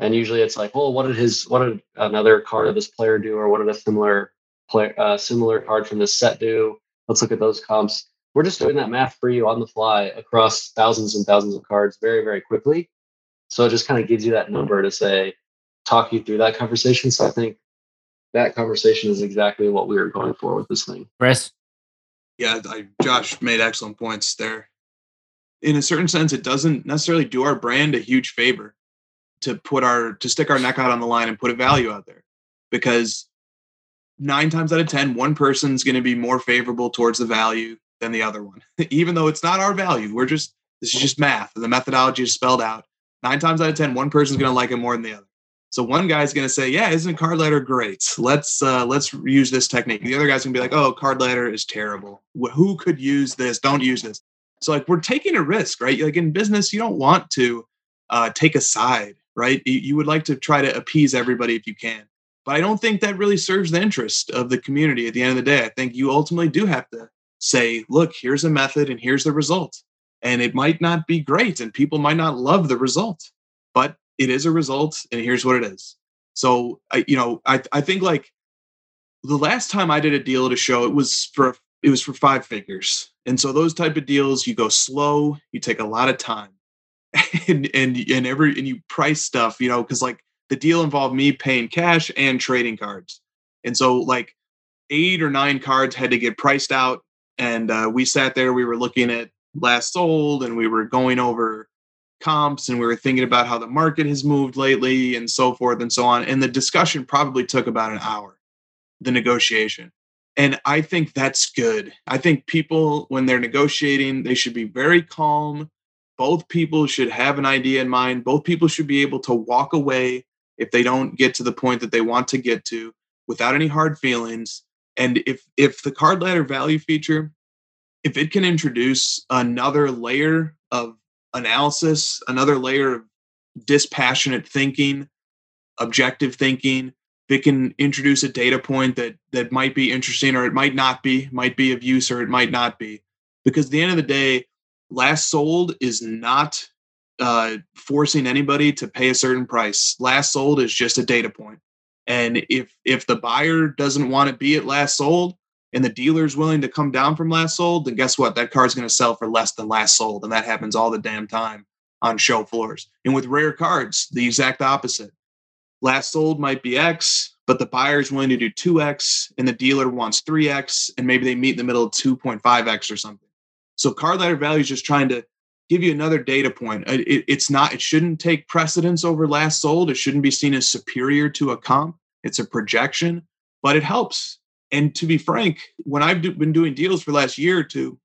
And usually it's like, well, what did his, what did another card of this player do? Or what did a similar player, uh, similar card from this set do? Let's look at those comps. We're just doing that math for you on the fly across thousands and thousands of cards very, very quickly. So it just kind of gives you that number to say, talk you through that conversation. So I think that conversation is exactly what we were going for with this thing. Chris? Yeah, I, Josh made excellent points there. In a certain sense, it doesn't necessarily do our brand a huge favor to put our to stick our neck out on the line and put a value out there, because nine times out of ten, one person's going to be more favorable towards the value than the other one, even though it's not our value. We're just, this is just math. And the methodology is spelled out. Nine times out of ten, one person's going to like it more than the other. So one guy's going to say, yeah, isn't card ladder great? Let's uh, let's use this technique. The other guy's going to be like, oh, card ladder is terrible. Who could use this? Don't use this. So like we're taking a risk, right? Like in business, you don't want to uh, take a side, right? You, you would like to try to appease everybody if you can. But I don't think that really serves the interest of the community at the end of the day. I think you ultimately do have to say, look, here's a method and here's the result. And it might not be great and people might not love the result, but it is a result, and here's what it is. So, I, you know, I I think like the last time I did a deal at a show, it was for it was for five figures, and so those type of deals, you go slow, you take a lot of time, and and and every and you price stuff, you know, because like the deal involved me paying cash and trading cards, and so like eight or nine cards had to get priced out, and uh, we sat there, we were looking at last sold, and we were going over comps, and we were thinking about how the market has moved lately and so forth and so on. And the discussion probably took about an hour, the negotiation. And I think that's good. I think people, when they're negotiating, they should be very calm. Both people should have an idea in mind. Both people should be able to walk away if they don't get to the point that they want to get to without any hard feelings. And if if the card ladder value feature, if it can introduce another layer of analysis, another layer of dispassionate thinking, objective thinking, that can introduce a data point that that might be interesting or it might not be, might be of use or it might not be. Because at the end of the day, last sold is not uh, forcing anybody to pay a certain price. Last sold is just a data point. And if if the buyer doesn't want to be at last sold, and the dealer's willing to come down from last sold, then guess what? That card's going to sell for less than last sold. And that happens all the damn time on show floors. And with rare cards, the exact opposite. Last sold might be X, but the buyer's willing to do two X and the dealer wants three X. And maybe they meet in the middle of two point five X or something. So card ladder value is just trying to give you another data point. It, it, it's not, it shouldn't take precedence over last sold. It shouldn't be seen as superior to a comp. It's a projection, but it helps. And to be frank, when I've do, been doing deals for the last year or two,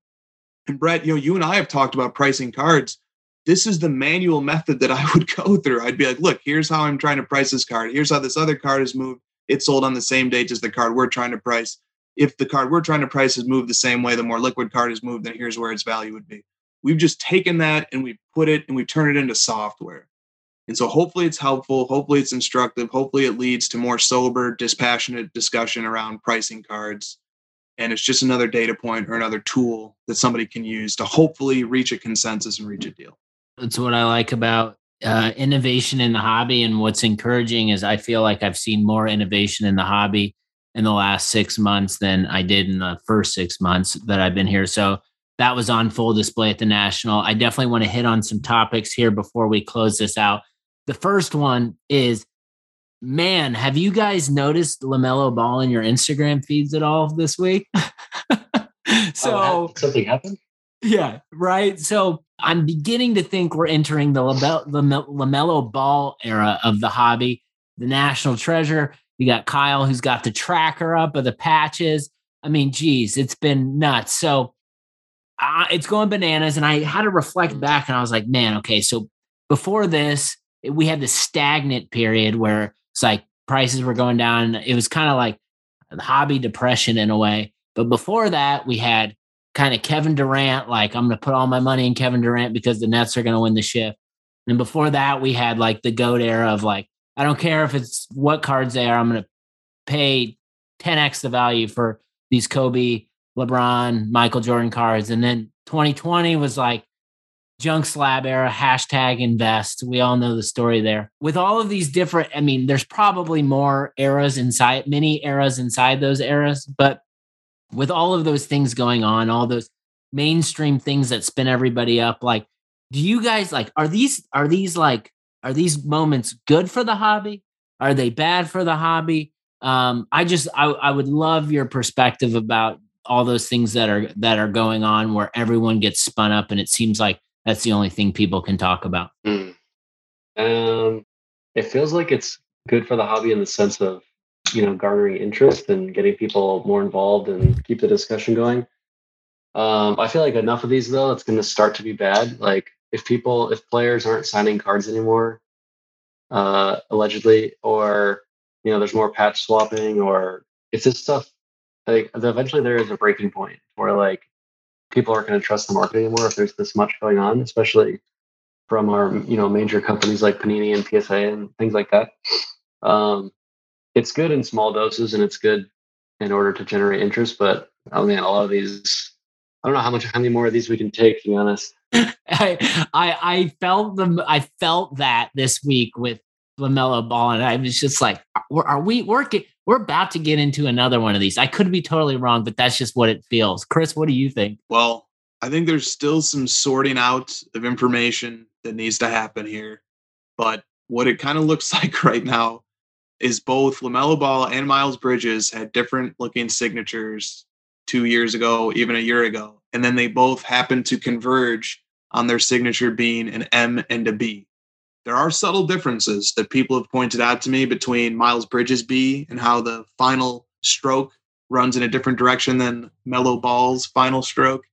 and Brett, you know, you and I have talked about pricing cards. This is the manual method that I would go through. I'd be like, look, here's how I'm trying to price this card. Here's how this other card has moved. It sold on the same date as the card we're trying to price. If the card we're trying to price has moved the same way, the more liquid card has moved, then here's where its value would be. We've just taken that and we put it and we turn it into software. And so hopefully it's helpful. Hopefully it's instructive. Hopefully it leads to more sober, dispassionate discussion around pricing cards. And it's just another data point or another tool that somebody can use to hopefully reach a consensus and reach a deal. That's what I like about uh, innovation in the hobby. And what's encouraging is I feel like I've seen more innovation in the hobby in the last six months than I did in the first six months that I've been here. So that was on full display at the National. I definitely want to hit on some topics here before we close this out. The first one is, man, have you guys noticed LaMelo Ball in your Instagram feeds at all this week? so oh, something happened? Yeah, right. So I'm beginning to think we're entering the LaMelo Ball era of the hobby, the national treasure. You got Kyle, who's got the tracker up of the patches. I mean, geez, it's been nuts. So uh, it's going bananas. And I had to reflect back and I was like, man, okay, so before this, we had the stagnant period where it's like prices were going down. It was kind of like the hobby depression in a way. But before that, we had kind of Kevin Durant, like I'm going to put all my money in Kevin Durant because the Nets are going to win the shift. And before that, we had like the GOAT era of like, I don't care if it's what cards they are. I'm going to pay ten X the value for these Kobe, LeBron, Michael Jordan cards. And then twenty twenty was like, junk slab era, hashtag invest. We all know the story there. With all of these different, I mean, there's probably more eras inside, many eras inside those eras, but with all of those things going on, all those mainstream things that spin everybody up, like, do you guys like, are these, are these like, are these moments good for the hobby? Are they bad for the hobby? Um, I just, I, I would love your perspective about all those things that are, that are going on where everyone gets spun up and it seems like that's the only thing people can talk about. Mm. Um, it feels like it's good for the hobby in the sense of, you know, garnering interest and getting people more involved and keep the discussion going. Um, I feel like enough of these, though, it's going to start to be bad. Like if people, if players aren't signing cards anymore, uh, allegedly, or, you know, there's more patch swapping, or if this stuff, like, eventually there is a breaking point where, like, people aren't going to trust the market anymore if there's this much going on, especially from our, you know, major companies like Panini and P S A and things like that. Um, it's good in small doses, and it's good in order to generate interest. But, oh man, a lot of these, I don't know how much, how many more of these we can take, to be honest. I, I, I felt them. I felt that this week with LaMelo Ball, and I was just like, are we working? We're about to get into another one of these. I could be totally wrong, but that's just what it feels. Chris, what do you think? Well, I think there's still some sorting out of information that needs to happen here. But what it kind of looks like right now is both LaMelo Ball and Miles Bridges had different looking signatures two years ago, even a year ago. And then they both happened to converge on their signature being an M and a B. There are subtle differences that people have pointed out to me between Miles Bridges' B and how the final stroke runs in a different direction than Melo Ball's final stroke.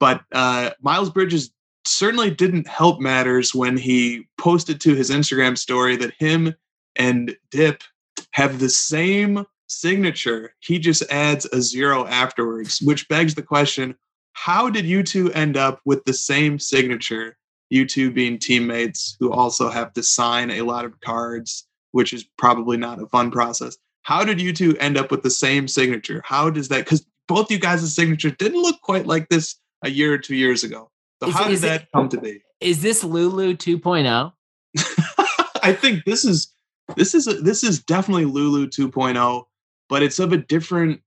But uh, Miles Bridges certainly didn't help matters when he posted to his Instagram story that him and Dip have the same signature. He just adds a zero afterwards, which begs the question, how did you two end up with the same signature? You two being teammates who also have to sign a lot of cards, which is probably not a fun process. How did you two end up with the same signature? How does that, because both you guys' signature didn't look quite like this a year or two years ago. So is how it, did that it, come to be? Is this Lulu two point oh? I think this is, this is, a, this is definitely Lulu two point oh, but it's of a different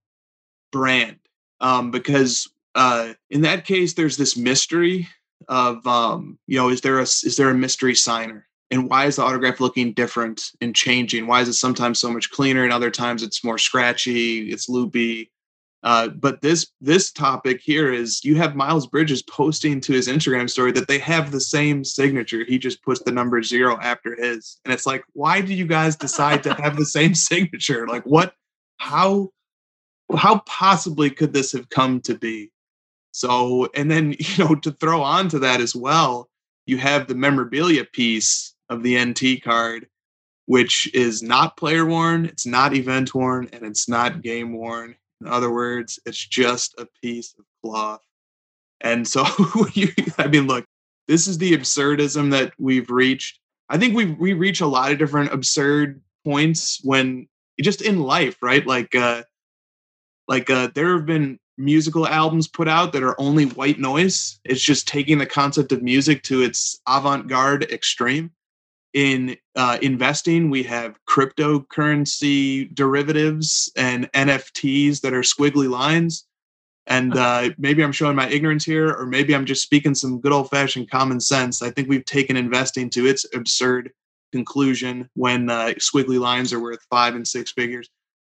brand. Um, because uh, in that case, there's this mystery of um you know is there a is there a mystery signer, and why is the autograph looking different and changing? Why is it sometimes so much cleaner and other times it's more scratchy, it's loopy? Uh but this this topic here is you have Miles Bridges posting to his Instagram story that they have the same signature, he just puts the number zero after his, and it's like, why do you guys decide to have the same signature? Like, what how how possibly could this have come to be? So, and then, you know, to throw on to that as well, you have the memorabilia piece of the N T card, which is not player worn, it's not event worn, and it's not game worn. In other words, it's just a piece of cloth. And so, I mean, look, this is the absurdism that we've reached. I think we we reach a lot of different absurd points when just in life, right? Like, uh, like uh, there have been musical albums put out that are only white noise. It's just taking the concept of music to its avant-garde extreme. In uh, investing, we have cryptocurrency derivatives and N F Ts that are squiggly lines. And uh, maybe I'm showing my ignorance here, or maybe I'm just speaking some good old-fashioned common sense. I think we've taken investing to its absurd conclusion when uh, squiggly lines are worth five and six figures.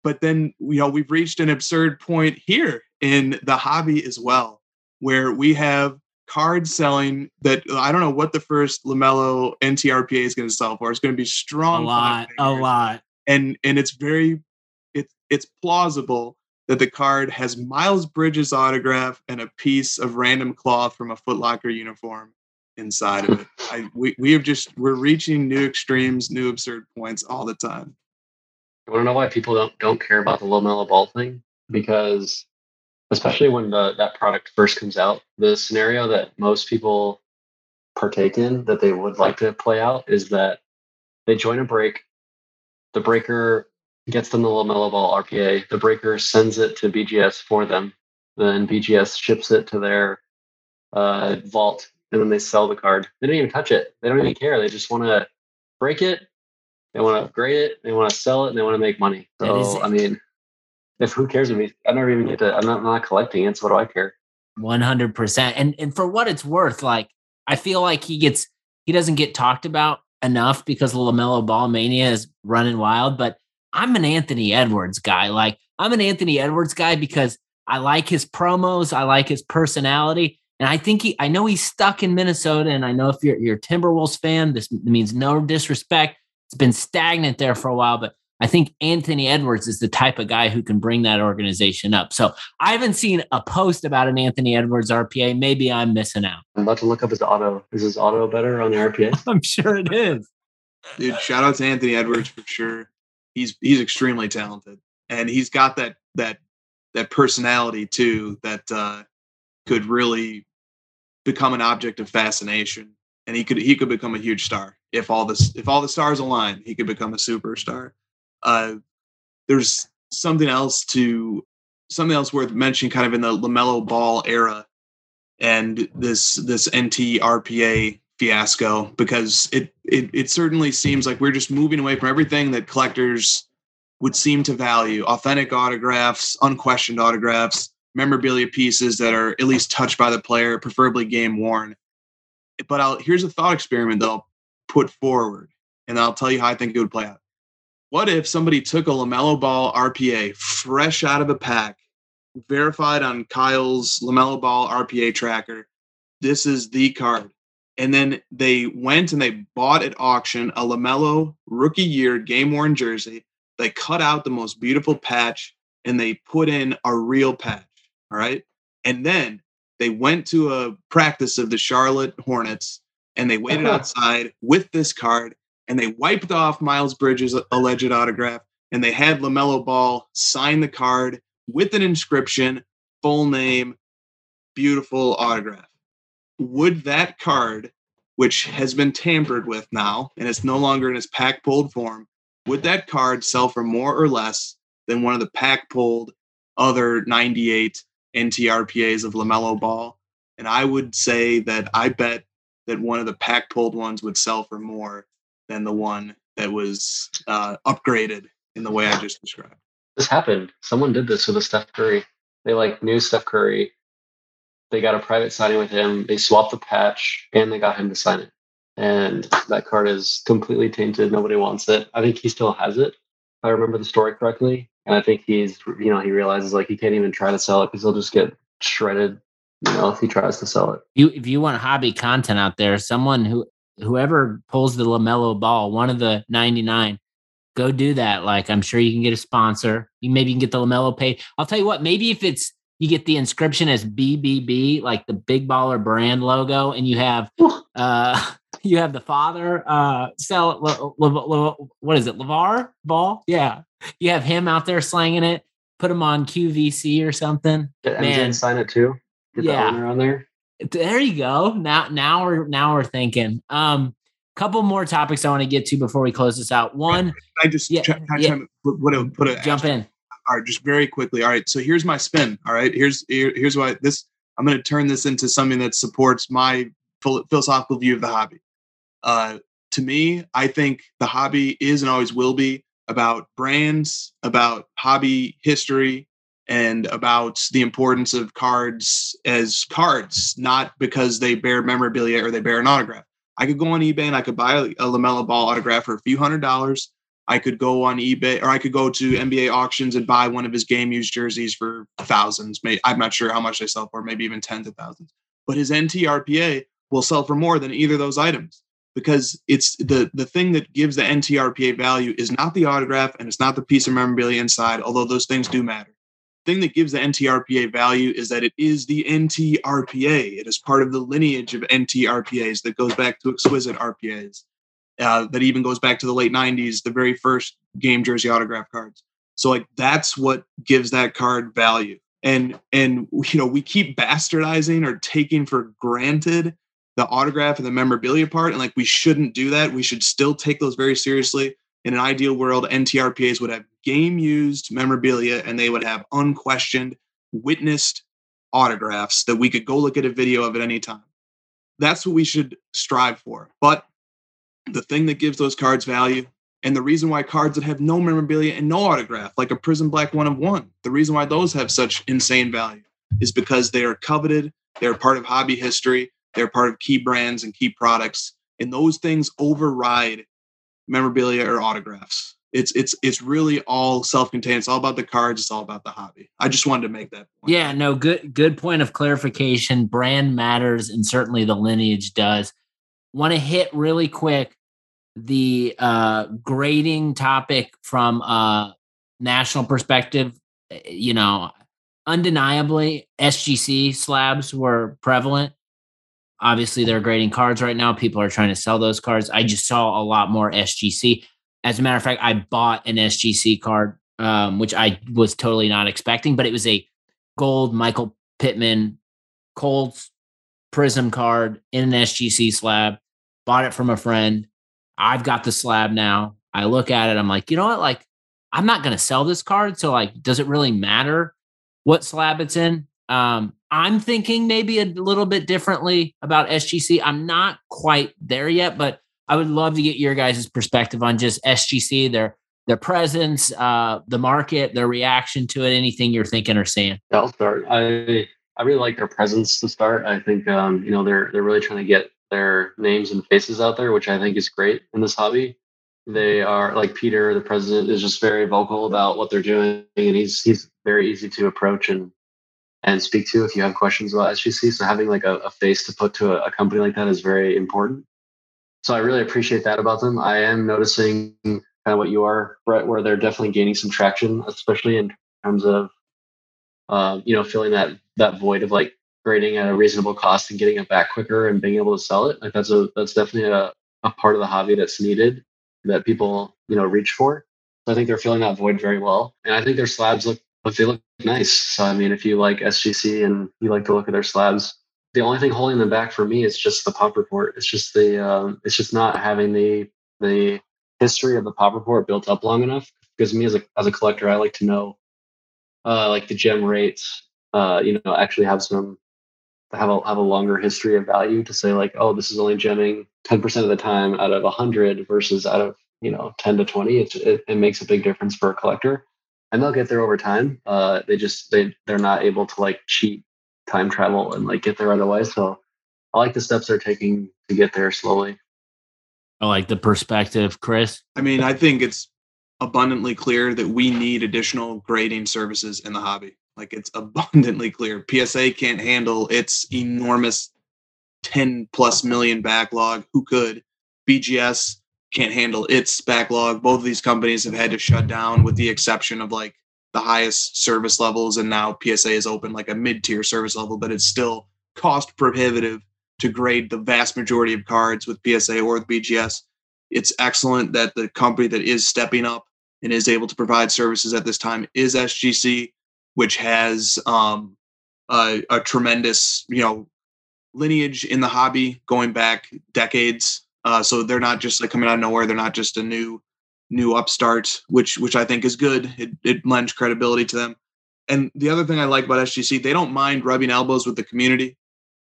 But then, you know, we've reached an absurd point here in the hobby as well, where we have card selling that I don't know what the first LaMelo N T R P A is going to sell for. It's going to be strong. A lot, a lot. And and it's very, it's it's plausible that the card has Miles Bridges' autograph and a piece of random cloth from a Foot Locker uniform inside of it. I, we we have just, we're reaching new extremes, new absurd points all the time. You want to know why people don't don't care about the LaMelo Ball thing? Because especially when the, that product first comes out, the scenario that most people partake in that they would like to play out is that they join a break, the breaker gets them the LaMelo Ball R P A, the breaker sends it to B G S for them, then B G S ships it to their uh, vault, and then they sell the card. They don't even touch it. They don't even care. They just want to break it. They want to upgrade it. They want to sell it. And they want to make money. So, I mean, if who cares about me? I never even get to, I'm not, I'm not collecting it. So what do I care? one hundred percent. And and for what it's worth, like, I feel like he gets, he doesn't get talked about enough because LaMelo Ball mania is running wild, but I'm an Anthony Edwards guy. Like, I'm an Anthony Edwards guy because I like his promos. I like his personality. And I think he, I know he's stuck in Minnesota. And I know if you're, you're a Timberwolves fan, this means no disrespect. It's been stagnant there for a while, but I think Anthony Edwards is the type of guy who can bring that organization up. So I haven't seen a post about an Anthony Edwards R P A. Maybe I'm missing out. I'm about to look up his auto. Is his auto better on the R P A? I'm sure it is. Dude, shout out to Anthony Edwards for sure. He's he's extremely talented, and he's got that that that personality too that uh, could really become an object of fascination. And he could he could become a huge star if all this if all the stars align. He could become a superstar. Uh, there's something else to something else worth mentioning, kind of in the LaMelo Ball era, and this this N T R P A fiasco, because it, it it certainly seems like we're just moving away from everything that collectors would seem to value: authentic autographs, unquestioned autographs, memorabilia pieces that are at least touched by the player, preferably game worn. But I'll, here's a thought experiment that I'll put forward, and I'll tell you how I think it would play out. What if somebody took a LaMelo Ball R P A fresh out of the pack, verified on Kyle's LaMelo Ball R P A tracker? This is the card. And then they went and they bought at auction a LaMelo rookie year game-worn jersey. They cut out the most beautiful patch, and they put in a real patch, all right? And then they went to a practice of the Charlotte Hornets, and they waited outside with this card, and they wiped off Miles Bridges' alleged autograph, and they had LaMelo Ball sign the card with an inscription, full name, beautiful autograph. Would that card, which has been tampered with now, and it's no longer in its pack-pulled form, would that card sell for more or less than one of the pack-pulled other ninety-eight N T R P As of LaMelo Ball? And I would say that I bet that one of the pack-pulled ones would sell for more than the one that was uh, upgraded in the way I just described. This happened. Someone did this with a Steph Curry. They like knew Steph Curry. They got a private signing with him. They swapped the patch, and they got him to sign it. And that card is completely tainted. Nobody wants it. I think he still has it, if I remember the story correctly. And I think he's, you know, he realizes like he can't even try to sell it because he'll just get shredded, you know, if he tries to sell it. You, if you want hobby content out there, someone who, whoever pulls the LaMelo Ball, one of the ninety-nine, go do that. Like, I'm sure you can get a sponsor. You maybe you can get the LaMelo pay. I'll tell you what, maybe if it's, you get the inscription as B B B, like the Big Baller Brand logo, and you have uh, you have the father uh, sell Le, Le, Le, Le, what is it, LaVar Ball? Yeah, you have him out there slanging it. Put him on Q V C or something. Did M J sign it too? Get yeah. the owner on there. There you go. Now, now we're now we're thinking. Um, couple more topics I want to get to before we close this out. One, I just yeah, try, try yeah. Put, put a, put a jump action. in. All right, just very quickly. All right, so here's my spin. All right, here's here, here's why this. I'm going to turn this into something that supports my philosophical view of the hobby. Uh, to me, I think the hobby is and always will be about brands, about hobby history, and about the importance of cards as cards, not because they bear memorabilia or they bear an autograph. I could go on eBay and I could buy a, a LaMelo Ball autograph for a few hundred dollars. I could go on eBay, or I could go to N B A auctions and buy one of his game-used jerseys for thousands. Maybe, I'm not sure how much they sell for, maybe even tens of thousands. But his N T R P A will sell for more than either of those items, because it's the, the thing that gives the N T R P A value is not the autograph and it's not the piece of memorabilia inside, although those things do matter. The thing that gives the N T R P A value is that it is the N T R P A. It is part of the lineage of N T R P As that goes back to Exquisite R P As. Uh, that even goes back to the late nineties, the very first game jersey autograph cards. So like, that's what gives that card value. And, and, you know, we keep bastardizing or taking for granted the autograph and the memorabilia part. And like, we shouldn't do that. We should still take those very seriously. In an ideal world, N T R P As would have game used memorabilia, and they would have unquestioned witnessed autographs that we could go look at a video of at any time. That's what we should strive for. But the thing that gives those cards value, and the reason why cards that have no memorabilia and no autograph, like a Prism Black one of one, the reason why those have such insane value is because they are coveted. They're part of hobby history. They're part of key brands and key products. And those things override memorabilia or autographs. It's it's it's really all self-contained. It's all about the cards. It's all about the hobby. I just wanted to make that point. Yeah, no, good good point of clarification. Brand matters, and certainly the lineage does. Want to hit really quick the uh, grading topic from a national perspective. You know, undeniably, S G C slabs were prevalent. Obviously, they're grading cards right now. People are trying to sell those cards. I just saw a lot more S G C. As a matter of fact, I bought an S G C card, um, which I was totally not expecting, but it was a gold Michael Pittman cold prism card in an S G C slab. Bought it from a friend. I've got the slab now. I look at it. I'm like, you know what? Like, I'm not going to sell this card. So, like, does it really matter what slab it's in? Um, I'm thinking maybe a little bit differently about S G C. I'm not quite there yet, but I would love to get your guys' perspective on just S G C, their their presence, uh, the market, their reaction to it, anything you're thinking or seeing. Yeah, I'll start. I I really like their presence to start. I think um, you know, they're they're really trying to get their names and faces out there, which I think is great in this hobby. They are, like Peter, the president, is just very vocal about what they're doing, and he's he's very easy to approach and and speak to if you have questions about S G C. So having like a, a face to put to a, a company like that is very important. So I really appreciate that about them. I am noticing kind of what you are, Brett, where they're definitely gaining some traction, especially in terms of uh, you know, filling that that void of like grading at a reasonable cost and getting it back quicker and being able to sell it. Like that's a that's definitely a, a part of the hobby that's needed, that people, you know, reach for. So I think they're filling that void very well. And I think their slabs look, they look nice. So, I mean, if you like S G C and you like to look at their slabs, the only thing holding them back for me is just the pop report. It's just the, um, it's just not having the, the history of the pop report built up long enough. Because me as a, as a collector, I like to know, uh, like the gem rates, uh, you know, actually have some, have a, have a longer history of value to say like, oh, this is only gemming ten percent of the time out of a hundred versus out of, you know, ten to twenty. It, it, it makes a big difference for a collector, and they'll get there over time. Uh, they just, they, they're not able to like cheat time travel and like get there right away. So I like the steps they're taking to get there slowly. I like the perspective, Chris. I mean, I think it's abundantly clear that we need additional grading services in the hobby. Like, it's abundantly clear. P S A can't handle its enormous ten plus million backlog. Who could? B G S can't handle its backlog. Both of these companies have had to shut down, with the exception of like the highest service levels. And now P S A is open like a mid-tier service level, but it's still cost prohibitive to grade the vast majority of cards with P S A or with B G S. It's excellent that the company that is stepping up and is able to provide services at this time is S G C, which has um, a, a tremendous, you know, lineage in the hobby going back decades. Uh, so they're not just like coming out of nowhere. They're not just a new, new upstart, which which I think is good. It, it lends credibility to them. And the other thing I like about S G C, they don't mind rubbing elbows with the community.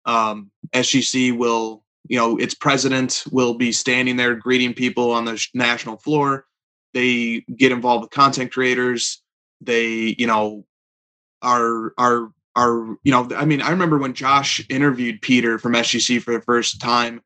Um, S G C will, you know, its president will be standing there greeting people on the national floor. They get involved with content creators. They, you know, Are are are you know? I mean, I remember when Josh interviewed Peter from S G C for the first time,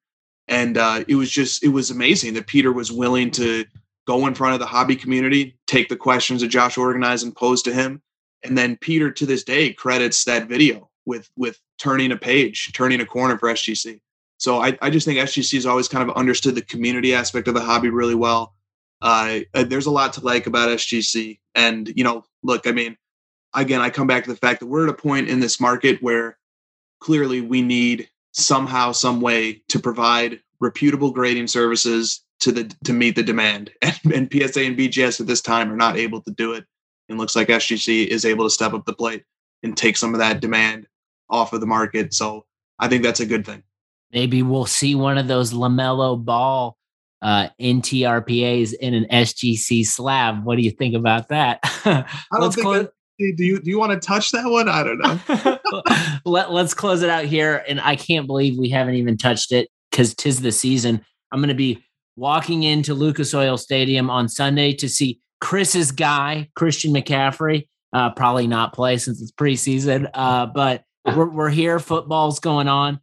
and uh, it was just it was amazing that Peter was willing to go in front of the hobby community, take the questions that Josh organized and posed to him, and then Peter to this day credits that video with with turning a page, turning a corner for S G C. So I I just think S G C has always kind of understood the community aspect of the hobby really well. Uh, there's a lot to like about S G C, and you know, look, I mean. Again, I come back to the fact that we're at a point in this market where clearly we need somehow, some way to provide reputable grading services to the to meet the demand. And, and P S A and B G S at this time are not able to do it. And looks like S G C is able to step up the plate and take some of that demand off of the market. So I think that's a good thing. Maybe we'll see one of those LaMelo Ball Uh, N T R P As in an S G C slab. What do you think about that? I don't Let's think close- that- Do you do you want to touch that one? I don't know. Let, let's close it out here. And I can't believe we haven't even touched it, because 'tis the season. I'm going to be walking into Lucas Oil Stadium on Sunday to see Chris's guy, Christian McCaffrey, uh, probably not play since it's preseason. Uh, but we're, we're here. Football's going on.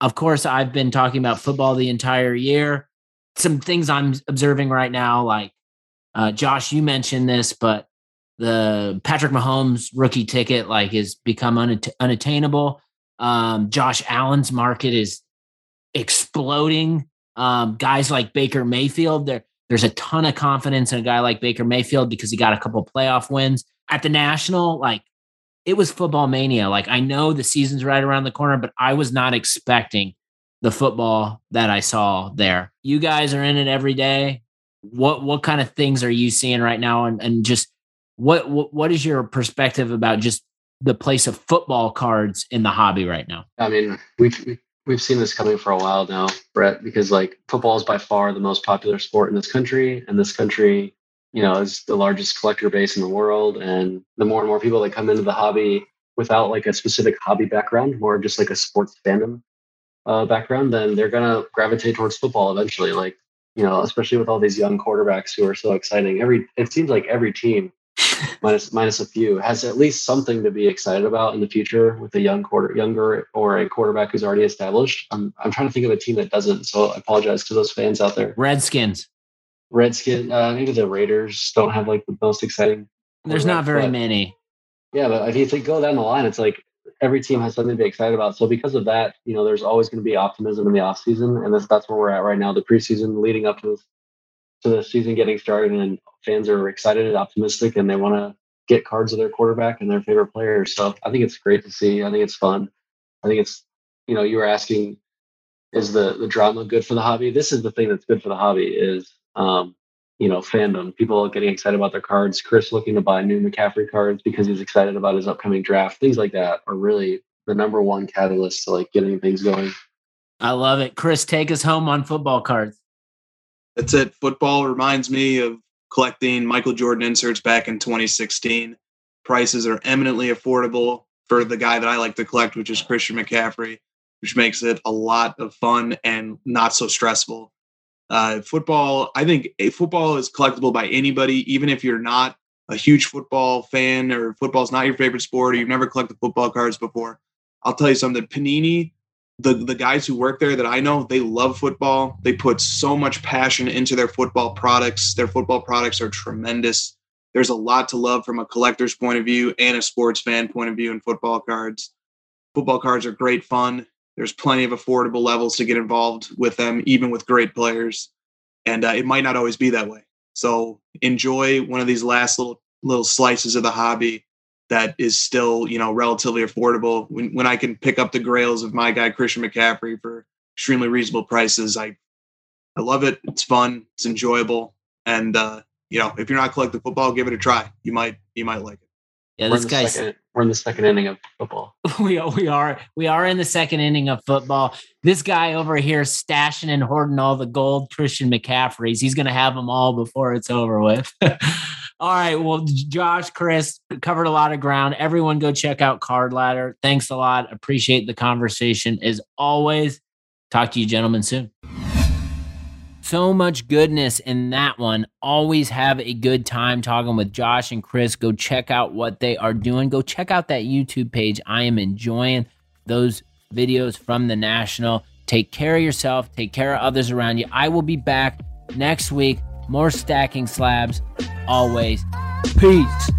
Of course, I've been talking about football the entire year. Some things I'm observing right now, like uh, Josh, you mentioned this, but the Patrick Mahomes rookie ticket like has become unat- unattainable. Um, Josh Allen's market is exploding. Um, guys like Baker Mayfield, there, there's a ton of confidence in a guy like Baker Mayfield because he got a couple playoff wins at the National. Like, it was football mania. Like, I know the season's right around the corner, but I was not expecting the football that I saw there. You guys are in it every day. What what kind of things are you seeing right now? And, and just what, what what is your perspective about just the place of football cards in the hobby right now? I mean, we've we've seen this coming for a while now, Brett, because like football is by far the most popular sport in this country, and this country, you know, is the largest collector base in the world. And the more and more people that come into the hobby without like a specific hobby background, more just like a sports fandom uh, background, then they're going to gravitate towards football eventually. Like, you know, especially with all these young quarterbacks who are so exciting. Every, it seems like every team minus, minus a few has at least something to be excited about in the future with a young quarter younger or a quarterback who's already established. I'm, I'm trying to think of a team that doesn't. So I apologize to those fans out there. Redskins. Redskins, uh, maybe the Raiders don't have like the most exciting. There's not very but, many. Yeah, but if you think, go down the line, it's like every team has something to be excited about. So because of that, you know, there's always going to be optimism in the offseason. And that's, that's where we're at right now. The preseason leading up to this, to the season getting started, and fans are excited and optimistic, and they want to get cards of their quarterback and their favorite players. So I think it's great to see. I think it's fun. I think it's, you know, you were asking, is the, the drama good for the hobby? This is the thing that's good for the hobby is, Um, you know, fandom, people getting excited about their cards. Chris looking to buy new McCaffrey cards because he's excited about his upcoming draft. Things like that are really the number one catalyst to like getting things going. I love it. Chris, take us home on football cards. That's it. Football reminds me of collecting Michael Jordan inserts back in twenty sixteen. Prices are eminently affordable for the guy that I like to collect, which is Christian McCaffrey, which makes it a lot of fun and not so stressful. Uh, football, I think a football is collectible by anybody, even if you're not a huge football fan or football is not your favorite sport or you've never collected football cards before. I'll tell you something. Panini, the, the guys who work there that I know, they love football. They put so much passion into their football products. Their football products are tremendous. There's a lot to love from a collector's point of view and a sports fan point of view in football cards. Football cards are great fun. There's plenty of affordable levels to get involved with them, even with great players. And uh, it might not always be that way. So enjoy one of these last little little slices of the hobby that is still, you know, relatively affordable. When when I can pick up the grails of my guy, Christian McCaffrey, for extremely reasonable prices, I I love it. It's fun. It's enjoyable. And, uh, you know, if you're not collecting football, give it a try. You might you might like it. Yeah, this guy's... We're in the second inning of football. We are, we are we are in the second inning of football. This guy over here stashing and hoarding all the gold Christian McCaffreys. He's going to have them all before it's over with. All right, well, Josh, Chris, covered a lot of ground. Everyone go check out Card Ladder. Thanks a lot. Appreciate the conversation as always. Talk to you gentlemen soon. So much goodness in that one. Always have a good time talking with Josh and Chris. Go check out what they are doing. Go check out that YouTube page. I am enjoying those videos from the National. Take care of yourself. Take care of others around you. I will be back next week. More Stacking Slabs. Always. Peace.